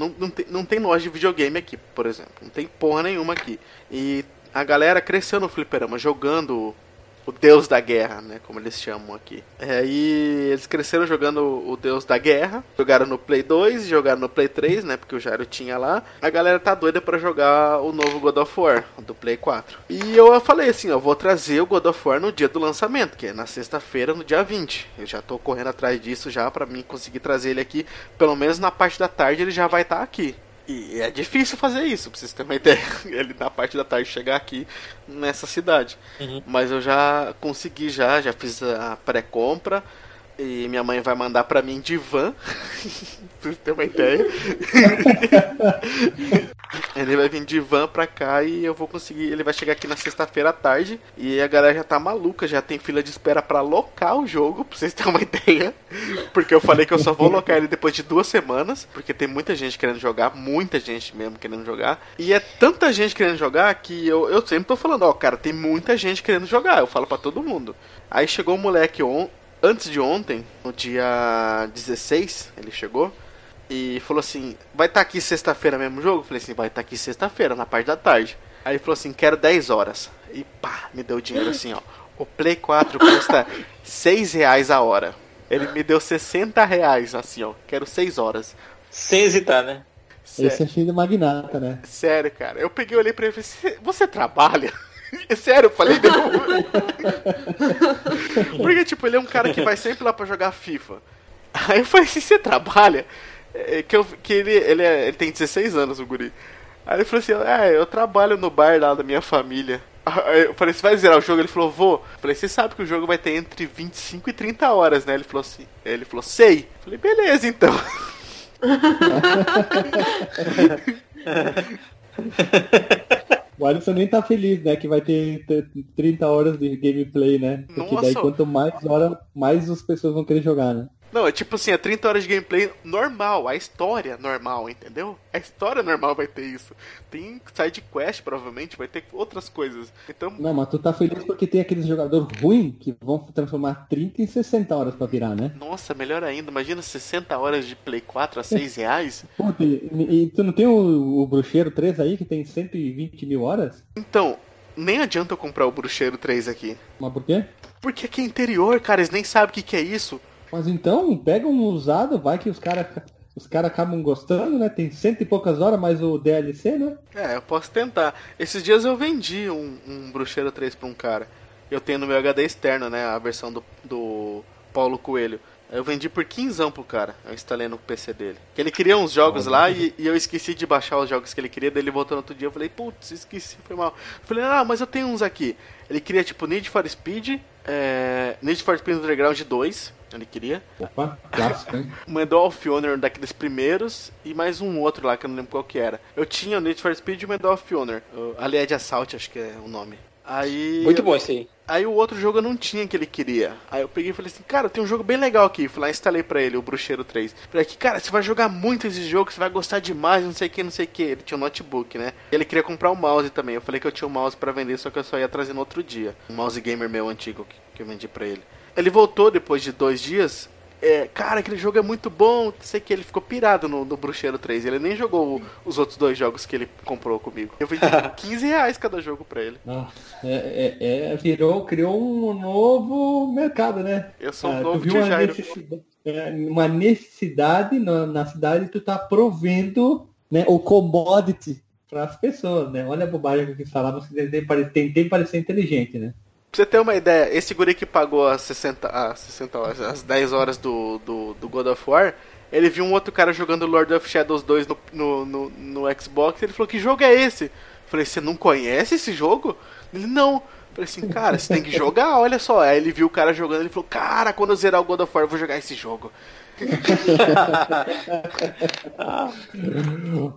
Não tem loja de videogame aqui, por exemplo. Não tem porra nenhuma aqui. E a galera cresceu no fliperama, jogando o Deus da Guerra, né, como eles chamam aqui. E eles cresceram jogando o Deus da Guerra. Jogaram no Play 2, jogaram no Play 3, né, porque o Jairo tinha lá. A galera tá doida pra jogar o novo God of War, do Play 4. E eu falei assim, ó, vou trazer o God of War no dia do lançamento, que é na sexta-feira, no dia 20. Eu já tô correndo atrás disso já, pra mim conseguir trazer ele aqui. Pelo menos na parte da tarde ele já vai estar aqui. E é difícil fazer isso, pra vocês terem uma ideia. Ele na parte da tarde chegar aqui nessa cidade. Uhum. Mas eu já consegui, já fiz a pré-compra. E minha mãe vai mandar pra mim de van. Pra vocês terem uma ideia. Ele vai vir de van pra cá e eu vou conseguir. Ele vai chegar aqui na sexta-feira à tarde. E a galera já tá maluca, já tem fila de espera pra locar o jogo, pra vocês terem uma ideia. Porque eu falei que eu só vou locar ele depois de 2 semanas. Porque tem muita gente querendo jogar, muita gente mesmo querendo jogar. E é tanta gente querendo jogar que eu sempre tô falando, ó, cara, tem muita gente querendo jogar. Eu falo pra todo mundo. Aí chegou um moleque antes de ontem, no dia 16, ele chegou e falou assim, vai estar aqui sexta-feira mesmo o jogo? Eu falei assim, vai estar aqui sexta-feira, na parte da tarde. Aí ele falou assim, quero 10 horas. E pá, me deu dinheiro assim, ó. O Play 4 custa R$6 a hora. Ele me deu R$60 assim, ó. Quero 6 horas. Sem hesitar, né? Sério. Esse é filho de magnata, né? Sério, cara. Eu peguei, olhei pra ele e falei, você trabalha? Sério, eu falei não. Porque, tipo, ele é um cara que vai sempre lá pra jogar FIFA. Aí eu falei assim, você trabalha? Ele tem 16 anos, o guri. Aí ele falou assim, eu trabalho no bar lá da minha família. Aí eu falei, você vai zerar o jogo? Ele falou, vou. Eu falei, você sabe que o jogo vai ter entre 25 e 30 horas, né? Ele falou assim, sei. Eu falei, beleza, então. O Alysson nem tá feliz, né? Que vai ter 30 horas de gameplay, né? Porque Nossa. Daí quanto mais hora, mais as pessoas vão querer jogar, né? Não, é tipo assim, é 30 horas de gameplay normal, a história normal, entendeu? A história normal vai ter isso. Tem side quest, provavelmente, vai ter outras coisas. Então... Não, mas tu tá feliz porque tem aqueles jogadores ruins que vão transformar 30 em 60 horas pra virar, né? Nossa, melhor ainda. Imagina 60 horas de Play 4 a R$6. Puta, e tu não tem o Bruxeiro 3 aí, que tem 120 mil horas? Então, nem adianta eu comprar o Bruxeiro 3 aqui. Mas por quê? Porque aqui é interior, cara, eles nem sabem o que é isso. Mas então, pega um usado, vai que os caras acabam gostando, né? Tem 100 e poucas horas, mais o DLC, né? É, eu posso tentar. Esses dias eu vendi um Bruxeiro 3 pra um cara. Eu tenho no meu HD externo, né? A versão do Paulo Coelho. Eu vendi por 15 pro cara. Eu instalei no PC dele. Que ele queria uns jogos lá e eu esqueci de baixar os jogos que ele queria. Daí ele voltou no outro dia. Eu falei, putz, esqueci, foi mal. Eu falei, mas eu tenho uns aqui. Ele queria, tipo, Need for Speed, Need for Speed Underground 2. Ele queria. Opa, clássico, hein? Mandou Alf Honor daqueles primeiros e mais um outro lá que eu não lembro qual que era. Eu tinha o Need for Speed e o Mandou Alf Honor. Ali é de Assault, acho que é o nome. Aí, muito bom esse aí. Aí o outro jogo eu não tinha que ele queria. Aí eu peguei e falei assim, cara, tem um jogo bem legal aqui. Fui lá e instalei pra ele, o Bruxeiro 3. Falei aqui, cara, você vai jogar muito esse jogo, você vai gostar demais, não sei o que. Ele tinha um notebook, né? Ele queria comprar um mouse também. Eu falei que eu tinha um mouse pra vender, só que eu só ia trazer no outro dia. Um mouse gamer meu antigo que eu vendi pra ele. Ele voltou depois de 2 dias. Cara, aquele jogo é muito bom, ele ficou pirado no Bruxeiro 3. Ele nem jogou os outros 2 jogos que ele comprou comigo. Eu vendi R$15 cada jogo pra ele. Criou um novo mercado, né? Eu sou um novo Tio Jairo. Uma necessidade na cidade, tu tá provendo, né, o commodity pras pessoas, né? Olha a bobagem que falava, você tentei parecer inteligente, né? Pra você ter uma ideia, esse guri que pagou as 10 horas do God of War, ele viu um outro cara jogando Lord of Shadows 2 no Xbox, ele falou, que jogo é esse? Eu falei, você não conhece esse jogo? Ele, não. Eu falei assim, cara, você tem que jogar, olha só. Aí ele viu o cara jogando, ele falou, cara, quando eu zerar o God of War, eu vou jogar esse jogo.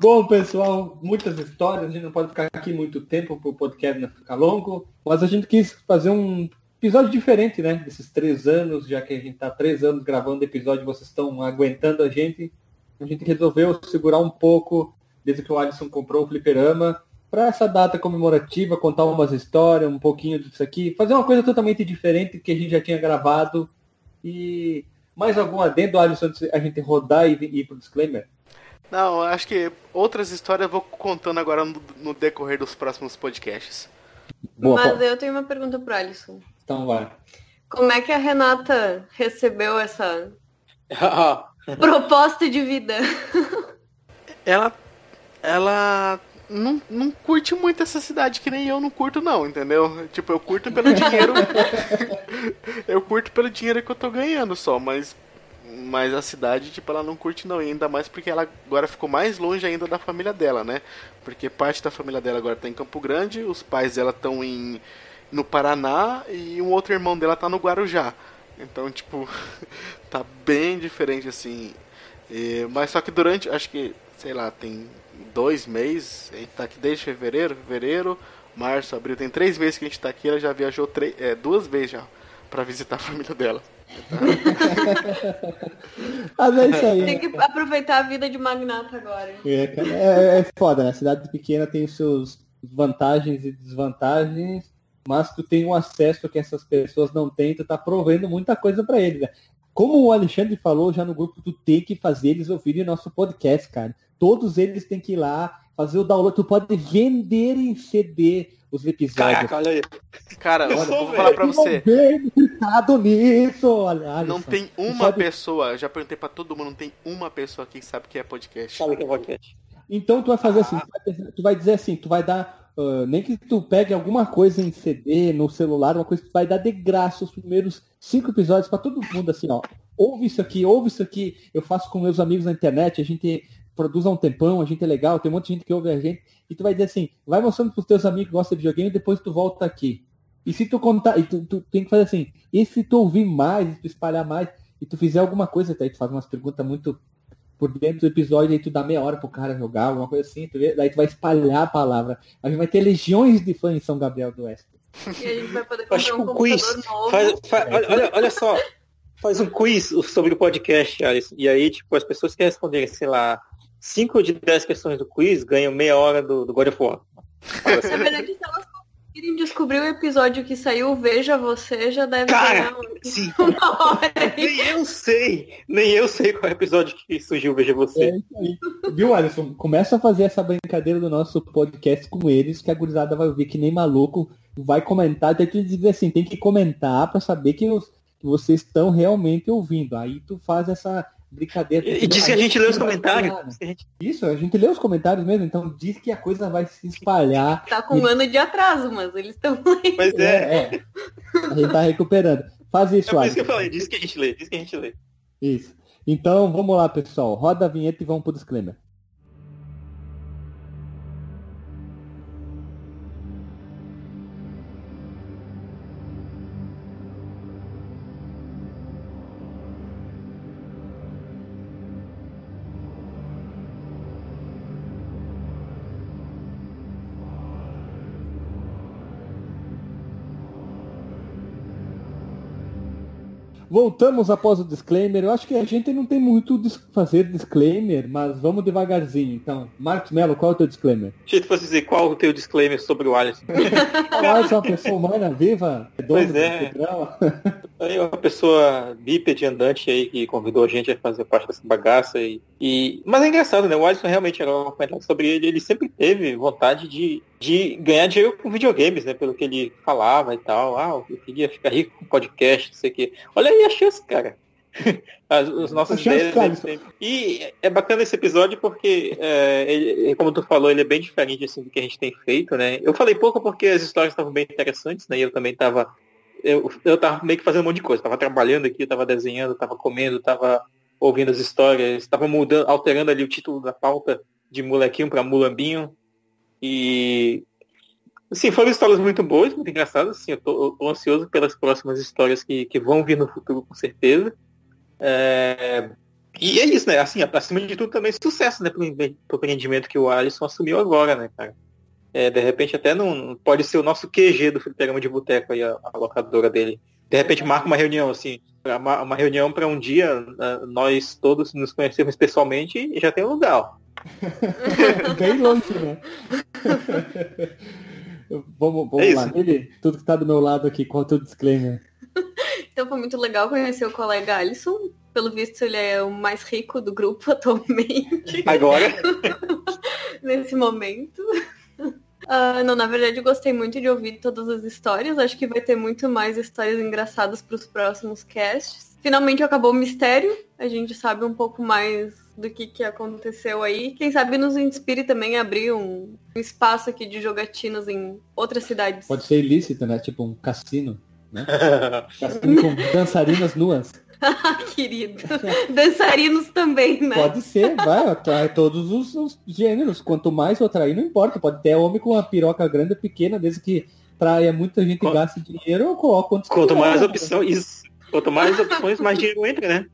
Bom, pessoal, muitas histórias. A gente não pode ficar aqui muito tempo para o podcast não ficar longo, mas a gente quis fazer um episódio diferente, né? Desses 3 anos, já que a gente está 3 anos gravando episódio, vocês estão aguentando a gente. A gente resolveu segurar um pouco desde que o Alysson comprou o Fliperama para essa data comemorativa, contar umas histórias, um pouquinho disso aqui, fazer uma coisa totalmente diferente que a gente já tinha gravado. E mais algum adendo, Alysson, a gente rodar e ir pro disclaimer? Não, acho que outras histórias eu vou contando agora no decorrer dos próximos podcasts. Boa, mas Paulo, eu tenho uma pergunta pro Alysson. Então vai. Como é que a Renata recebeu essa proposta de vida? Ela não curte muito essa cidade, que nem eu não curto não, entendeu? Tipo, eu curto pelo dinheiro. Eu curto pelo dinheiro que eu tô ganhando só, mas a cidade, tipo, ela não curte não. E ainda mais porque ela agora ficou mais longe ainda da família dela, né? Porque parte da família dela agora tá em Campo Grande, os pais dela estão no Paraná e um outro irmão dela tá no Guarujá. Então, tipo, tá bem diferente assim. Mas só que durante, acho que, sei lá, tem 2 meses, a gente tá aqui desde fevereiro, março, abril, tem 3 meses que a gente tá aqui. Ela já viajou 2 vezes já pra visitar a família dela. Mas é isso aí. Tem que aproveitar a vida de magnata agora. É foda, né? A cidade pequena tem os seus vantagens e desvantagens, mas tu tem um acesso que essas pessoas não têm, tu tá provendo muita coisa pra eles, né? Como o Alexandre falou já no grupo, tu tem que fazer eles ouvirem o nosso podcast, cara. Todos eles têm que ir lá, fazer o download. Tu pode vender em CD os episódios. Caraca, olha aí. Cara, eu vou falar pra você. Nisso, olha, não tem uma pessoa, já perguntei pra todo mundo, não tem uma pessoa aqui que sabe o que é podcast. Sabe o que é podcast. Então tu vai fazer assim, tu vai dizer assim, tu vai dar, nem que tu pegue alguma coisa em CD, no celular, uma coisa que tu vai dar de graça os primeiros 5 episódios pra todo mundo, assim, ó. ouve isso aqui, eu faço com meus amigos na internet, a gente produz há um tempão, a gente é legal, tem um monte de gente que ouve a gente, e tu vai dizer assim, vai mostrando pros teus amigos que gostam de videogame e depois tu volta aqui. E se tu contar, e tu tem que fazer assim, e se tu ouvir mais, se tu espalhar mais, e tu fizer alguma coisa, daí tu faz umas perguntas muito por dentro do episódio, aí tu dá meia hora pro cara jogar, alguma coisa assim, daí tu vai espalhar a palavra. A gente vai ter legiões de fãs em São Gabriel do Oeste. E a gente vai poder fazer um quiz. Novo. Olha só, faz um quiz sobre o podcast, Alysson. E aí, tipo, as pessoas que responderem, sei lá, 5 de 10 questões do quiz ganham meia hora do God of War. Na verdade, se elas conseguirem descobrir o episódio que saiu, veja você, já deve ganhar uma hora. Nem eu sei qual é o episódio que surgiu, veja você. É isso aí. Viu, Alysson? Começa a fazer essa brincadeira do nosso podcast com eles, que a gurizada vai ouvir que nem maluco, vai comentar, até que dizer assim, tem que comentar pra saber que vocês estão realmente ouvindo. Aí tu faz essa brincadeira. E diz que a gente lê os comentários. Isso, a gente lê os comentários mesmo, então diz que a coisa vai se espalhar. Tá com um ano de atraso, mas eles estão lendo. Pois é. A gente tá recuperando. Faz isso, Alysson. É isso que eu falei, diz que a gente lê. Isso. Então, vamos lá, pessoal. Roda a vinheta e vamos pro disclaimer. Voltamos após o disclaimer. Eu acho que a gente não tem muito fazer disclaimer, mas vamos devagarzinho. Então, Marcos Melo, qual é o teu disclaimer? Deixa eu te dizer, qual é o teu disclaimer sobre o Alysson? O Alysson é uma pessoa humana viva? É dono Aí uma pessoa bípede andante aí que convidou a gente a fazer parte dessa bagaça. Mas é engraçado, né? O Alysson realmente era um comentário sobre ele. Ele sempre teve vontade de ganhar dinheiro com videogames, né? Pelo que ele falava e tal. Ah, eu queria ficar rico com podcast, não sei o quê. Olha aí a chance, cara. As nossas ideias. E é bacana esse episódio porque, ele, como tu falou, ele é bem diferente assim, do que a gente tem feito, né? Eu falei pouco porque as histórias estavam bem interessantes, né? E eu também estava... Eu tava meio que fazendo um monte de coisa. Tava trabalhando aqui, tava desenhando, tava comendo, tava ouvindo as histórias, tava mudando, alterando ali o título da pauta de molequinho pra mulambinho. E assim, foram histórias muito boas, muito engraçadas. Assim, eu tô ansioso pelas próximas histórias que vão vir no futuro, com certeza. E é isso, né? Assim, acima de tudo também sucesso, né? Pro empreendimento que o Alysson assumiu agora, né, cara? De repente até não pode ser o nosso QG do Fliperama de Boteco aí, a locadora dele. De repente marca uma reunião, assim, uma reunião para um dia, nós todos nos conhecermos pessoalmente e já tem um lugar. Bem longe, né? Vamos lá. Ele, tudo que tá do meu lado aqui, qual é o teu disclaimer? Então foi muito legal conhecer o colega Alysson. Pelo visto, ele é o mais rico do grupo atualmente. Agora? Nesse momento. Não, na verdade eu gostei muito de ouvir todas as histórias. Acho que vai ter muito mais histórias engraçadas para os próximos casts. Finalmente acabou o mistério. A gente sabe um pouco mais do que aconteceu aí. Quem sabe nos inspire também a abrir um espaço aqui de jogatinas em outras cidades. Pode ser ilícito, né? Tipo um cassino, né? Cassino com dançarinas nuas. Querido, dançarinos também, né? Pode ser, vai, atrai todos os gêneros. Quanto mais eu atrair, não importa. Pode ter homem com uma piroca grande ou pequena, desde que traia muita gente e gaste dinheiro, eu coloco quanto mais opção, isso. Quanto mais opções, mais dinheiro entra, né?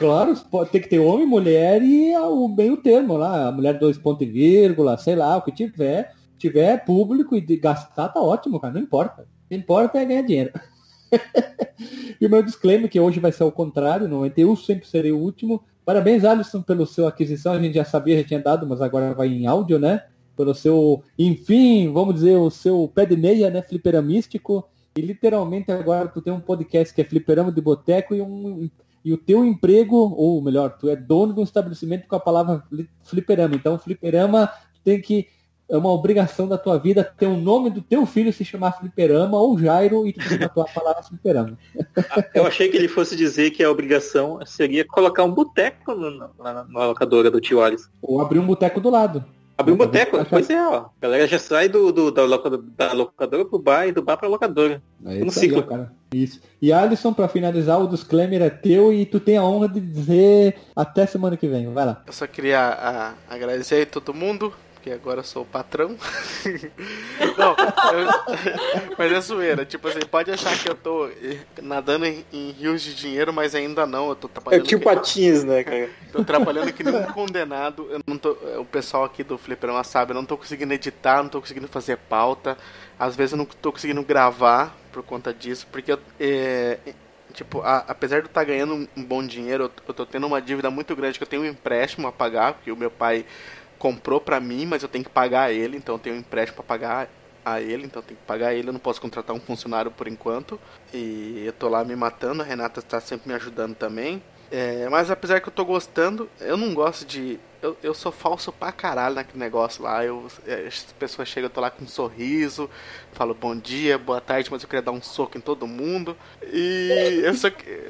Claro, pode ter que ter homem, mulher e o meio termo lá. A mulher 2,, sei lá, o que tiver público e gastar, tá ótimo, cara. Não importa. O que importa é ganhar dinheiro. E o meu disclaimer, que hoje vai ser ao contrário, normalmente eu sempre serei o último. Parabéns, Alysson, pelo seu aquisição. A gente já sabia, já tinha dado, mas agora vai em áudio, né? Pelo seu, enfim, vamos dizer, o seu pé de meia, né? Fliperamístico. E literalmente agora tu tem um podcast que é Fliperama de Boteco e o teu emprego, ou melhor, tu é dono de um estabelecimento com a palavra fliperama. Então, fliperama tem que... É uma obrigação da tua vida ter o nome do teu filho se chamar Fliperama ou Jairo e tu tatuar a palavra Fliperama. Eu achei que ele fosse dizer que a obrigação seria colocar um boteco na locadora do tio Alysson. Ou abrir um boteco do lado. Abriu um boteco, pois é, ó. A galera já sai da locadora pro bar e do bar pra locadora. É isso, no ciclo. Aí, ó, cara. Isso. E Alysson, pra finalizar, o disclaimer é teu e tu tem a honra de dizer até semana que vem. Vai lá. Eu só queria agradecer aí todo mundo, porque agora eu sou o patrão. Não, mas é zoeira. Tipo assim, pode achar que eu tô nadando em rios de dinheiro, mas ainda não. Eu tô trabalhando. É tipo patins, né, cara? Tô trabalhando que nem um condenado. Eu não tô... O pessoal aqui do Fliperama sabe, eu não tô conseguindo editar, não tô conseguindo fazer pauta. Às vezes eu não tô conseguindo gravar por conta disso, porque eu... Tipo, apesar de eu estar ganhando um bom dinheiro, eu tô tendo uma dívida muito grande, que eu tenho um empréstimo a pagar, porque o meu pai comprou pra mim, mas eu tenho que pagar ele, então eu tenho um empréstimo pra pagar a ele, então eu tenho que pagar ele, eu não posso contratar um funcionário por enquanto, e eu tô lá me matando, a Renata tá sempre me ajudando também, mas apesar que eu tô gostando, eu não gosto de... Eu sou falso pra caralho naquele negócio lá, as pessoas chegam, eu tô lá com um sorriso, falo bom dia, boa tarde, mas eu queria dar um soco em todo mundo, e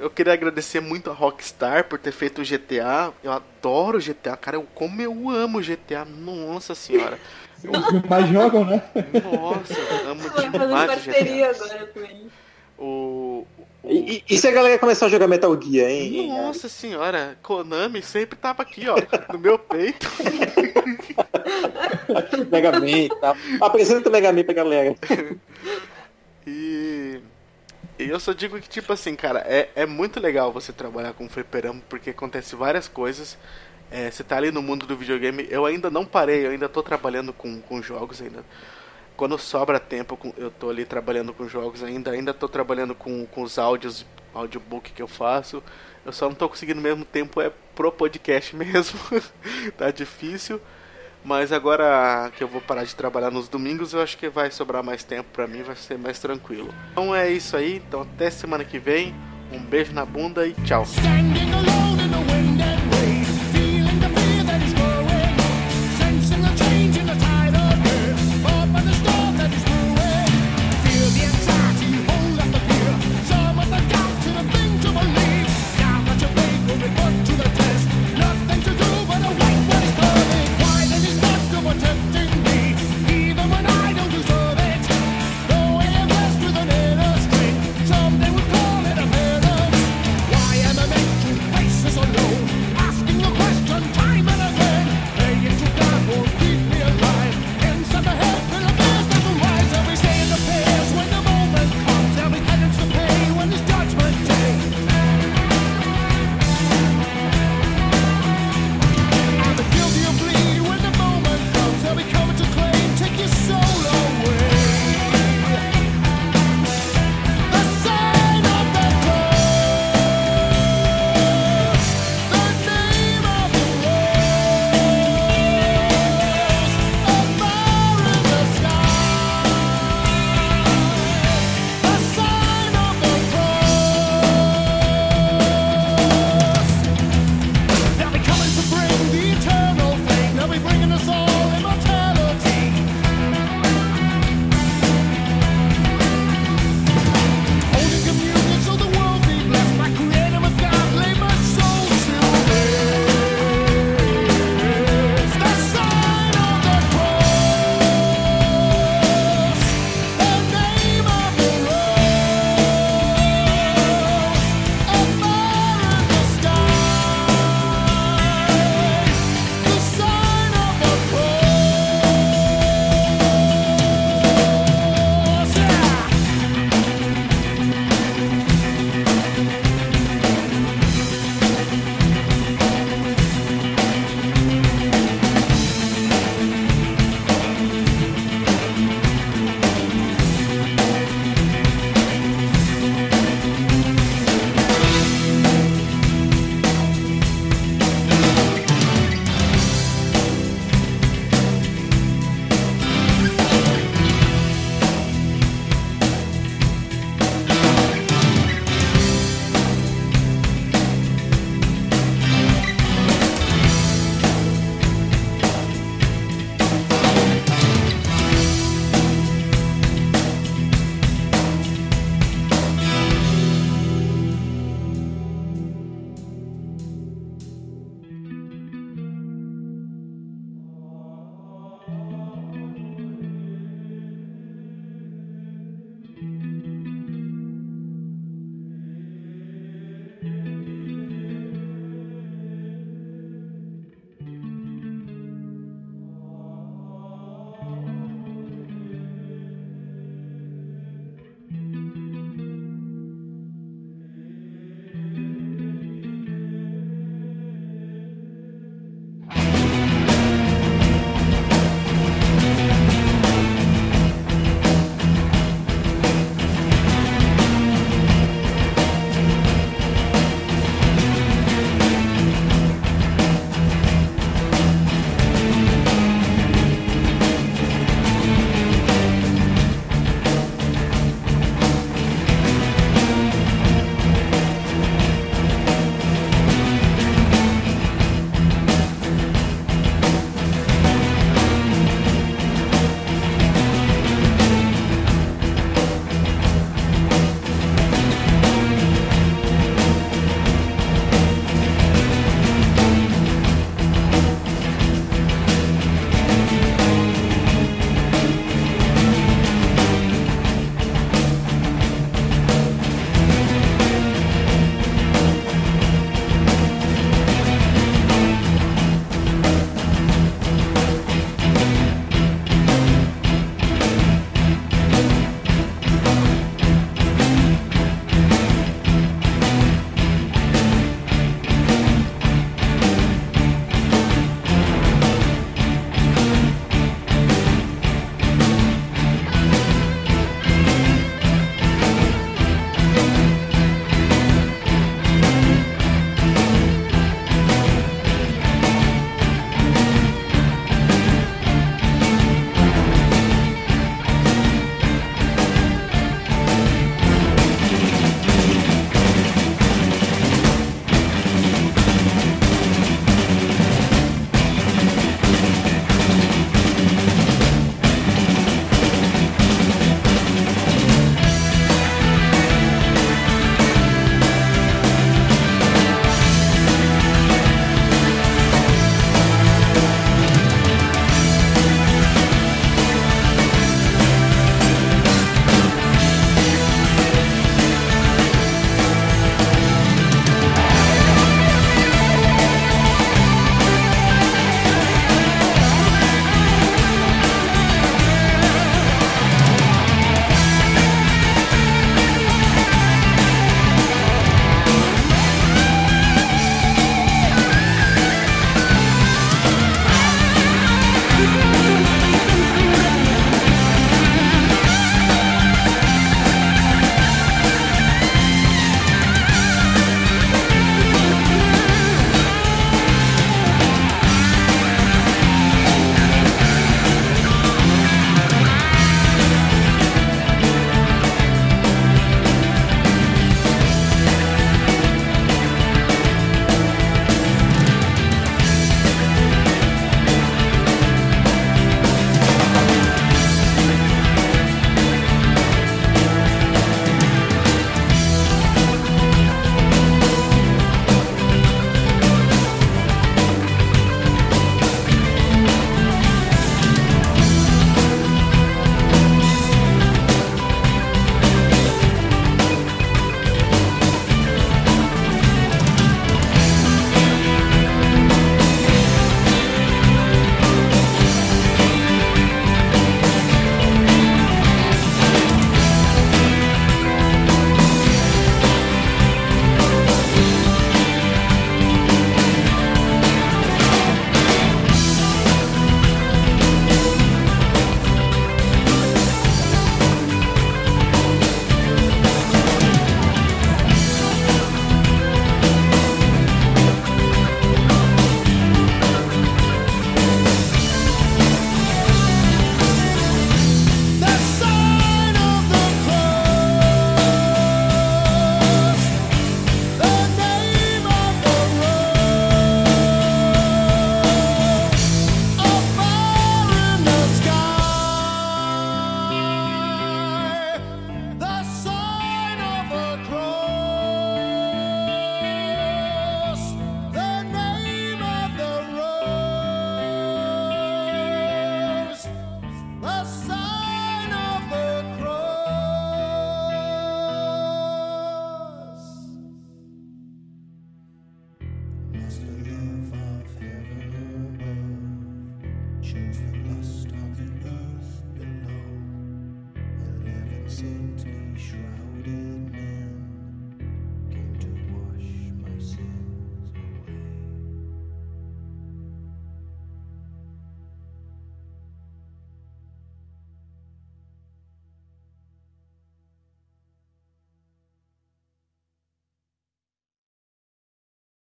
eu queria agradecer muito a Rockstar por ter feito o GTA, eu adoro o GTA, cara, como eu amo o GTA, nossa senhora. Os mais jogam, né? Nossa, eu amo demais o GTA. Agora também. E se a galera começar a jogar Metal Gear, hein? Nossa senhora, Konami sempre tava aqui, ó, no meu peito. Mega Man, tá? Apresenta o Mega Man pra galera. E eu só digo que, tipo assim, cara, é muito legal você trabalhar com fliperama, porque acontece várias coisas. Você tá ali no mundo do videogame. Eu ainda não parei, eu ainda tô trabalhando com jogos ainda. Quando sobra tempo, eu tô ali trabalhando com jogos ainda tô trabalhando com os áudios, audiobook que eu faço. Eu só não tô conseguindo mesmo tempo, pro podcast mesmo, tá difícil. Mas agora que eu vou parar de trabalhar nos domingos, eu acho que vai sobrar mais tempo pra mim, vai ser mais tranquilo. Então é isso aí, então até semana que vem, um beijo na bunda e tchau.